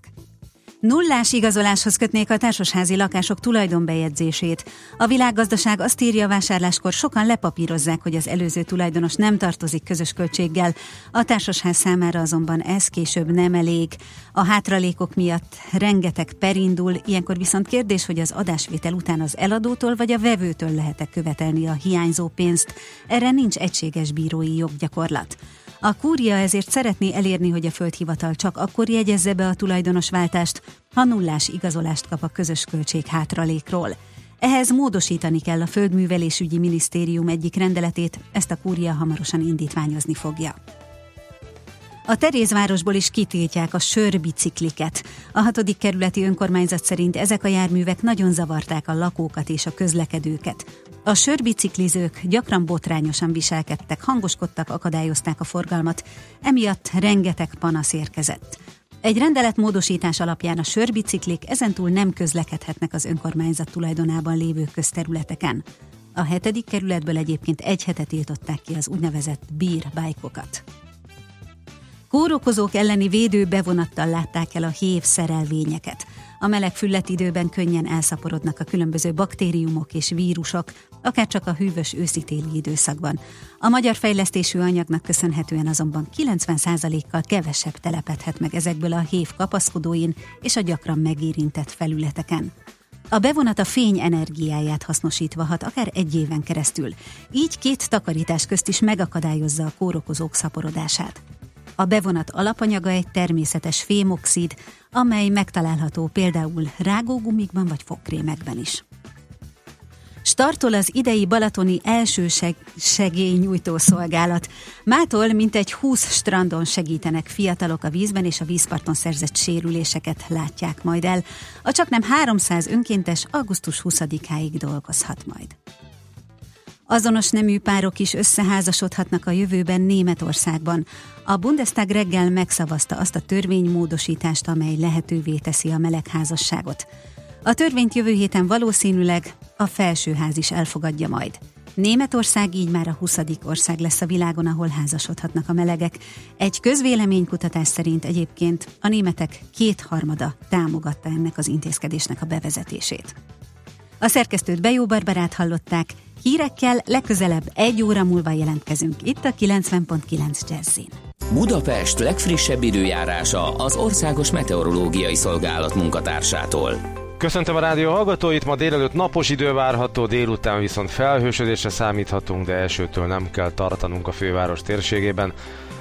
Nullás igazoláshoz kötnék a társasházi lakások tulajdonbejegyzését. A Világgazdaság azt írja, vásárláskor sokan lepapírozzák, hogy az előző tulajdonos nem tartozik közös költséggel. A társasház számára azonban ez később nem elég. A hátralékok miatt rengeteg per indul, ilyenkor viszont kérdés, hogy az adásvétel után az eladótól vagy a vevőtől lehet-e követelni a hiányzó pénzt. Erre nincs egységes bírói joggyakorlat. A Kúria ezért szeretné elérni, hogy a földhivatal csak akkor jegyezze be a tulajdonosváltást, ha nullás igazolást kap a közös költség hátralékról. Ehhez módosítani kell a Földművelésügyi Minisztérium egyik rendeletét, ezt a Kúria hamarosan indítványozni fogja. A Terézvárosból is kitiltják a sörbicikliket. A 6. kerületi önkormányzat szerint ezek a járművek nagyon zavarták a lakókat és a közlekedőket. A sörbiciklizők gyakran botrányosan viselkedtek, hangoskodtak, akadályozták a forgalmat, emiatt rengeteg panasz érkezett. Egy rendeletmódosítás alapján a sörbiciklik ezentúl nem közlekedhetnek az önkormányzat tulajdonában lévő közterületeken. A 7. kerületből egyébként egy hete tiltották ki az úgynevezett bírbájkokat. Kórokozók elleni védő bevonattal látták el a hév szerelvényeket. A meleg füllet időben könnyen elszaporodnak a különböző baktériumok és vírusok, akár csak a hűvös őszi-téli időszakban. A magyar fejlesztésű anyagnak köszönhetően azonban 90%-kal kevesebb telepedhet meg ezekből a hév kapaszkodóin és a gyakran megérintett felületeken. A bevonat a fény energiáját hasznosítva hat akár egy éven keresztül, így 2 takarítás közt is megakadályozza a kórokozók szaporodását. A bevonat alapanyaga egy természetes fémoxid, amely megtalálható például rágógumikban vagy fogkrémekben is. Startol az idei balatoni első segélynyújtó szolgálat. Mától mintegy 20 strandon segítenek fiatalok a vízben, és a vízparton szerzett sérüléseket látják majd el. A csaknem 300 önkéntes augusztus 20-áig dolgozhat majd. Azonos nemű párok is összeházasodhatnak a jövőben Németországban. A Bundestag reggel megszavazta azt a törvénymódosítást, amely lehetővé teszi a melegházasságot. A törvényt jövő héten valószínűleg a felsőház is elfogadja majd. Németország így már a 20. ország lesz a világon, ahol házasodhatnak a melegek. Egy közvéleménykutatás szerint egyébként a németek 2/3 támogatta ennek az intézkedésnek a bevezetését. A szerkesztőt Bejó Barbarát hallották, hírekkel legközelebb 1 óra múlva jelentkezünk itt a 90.9 Jazzin. Budapest legfrissebb időjárása az Országos Meteorológiai Szolgálat munkatársától. Köszöntöm a rádió hallgatóit, ma délelőtt napos idő várható, délután viszont felhősödésre számíthatunk, de esőtől nem kell tartanunk a főváros térségében.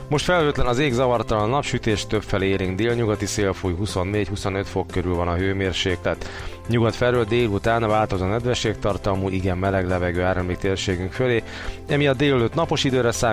Most felhőtlen az ég, zavartalan napsütés, többfelé élénk délnyugati szél fúj, 24-25 fok körül van a hőmérséklet. Nyugat felől délután változó nedvességtartalmú, igen meleg levegő áramlik térségünk fölé, emiatt délelőtt napos időre számít.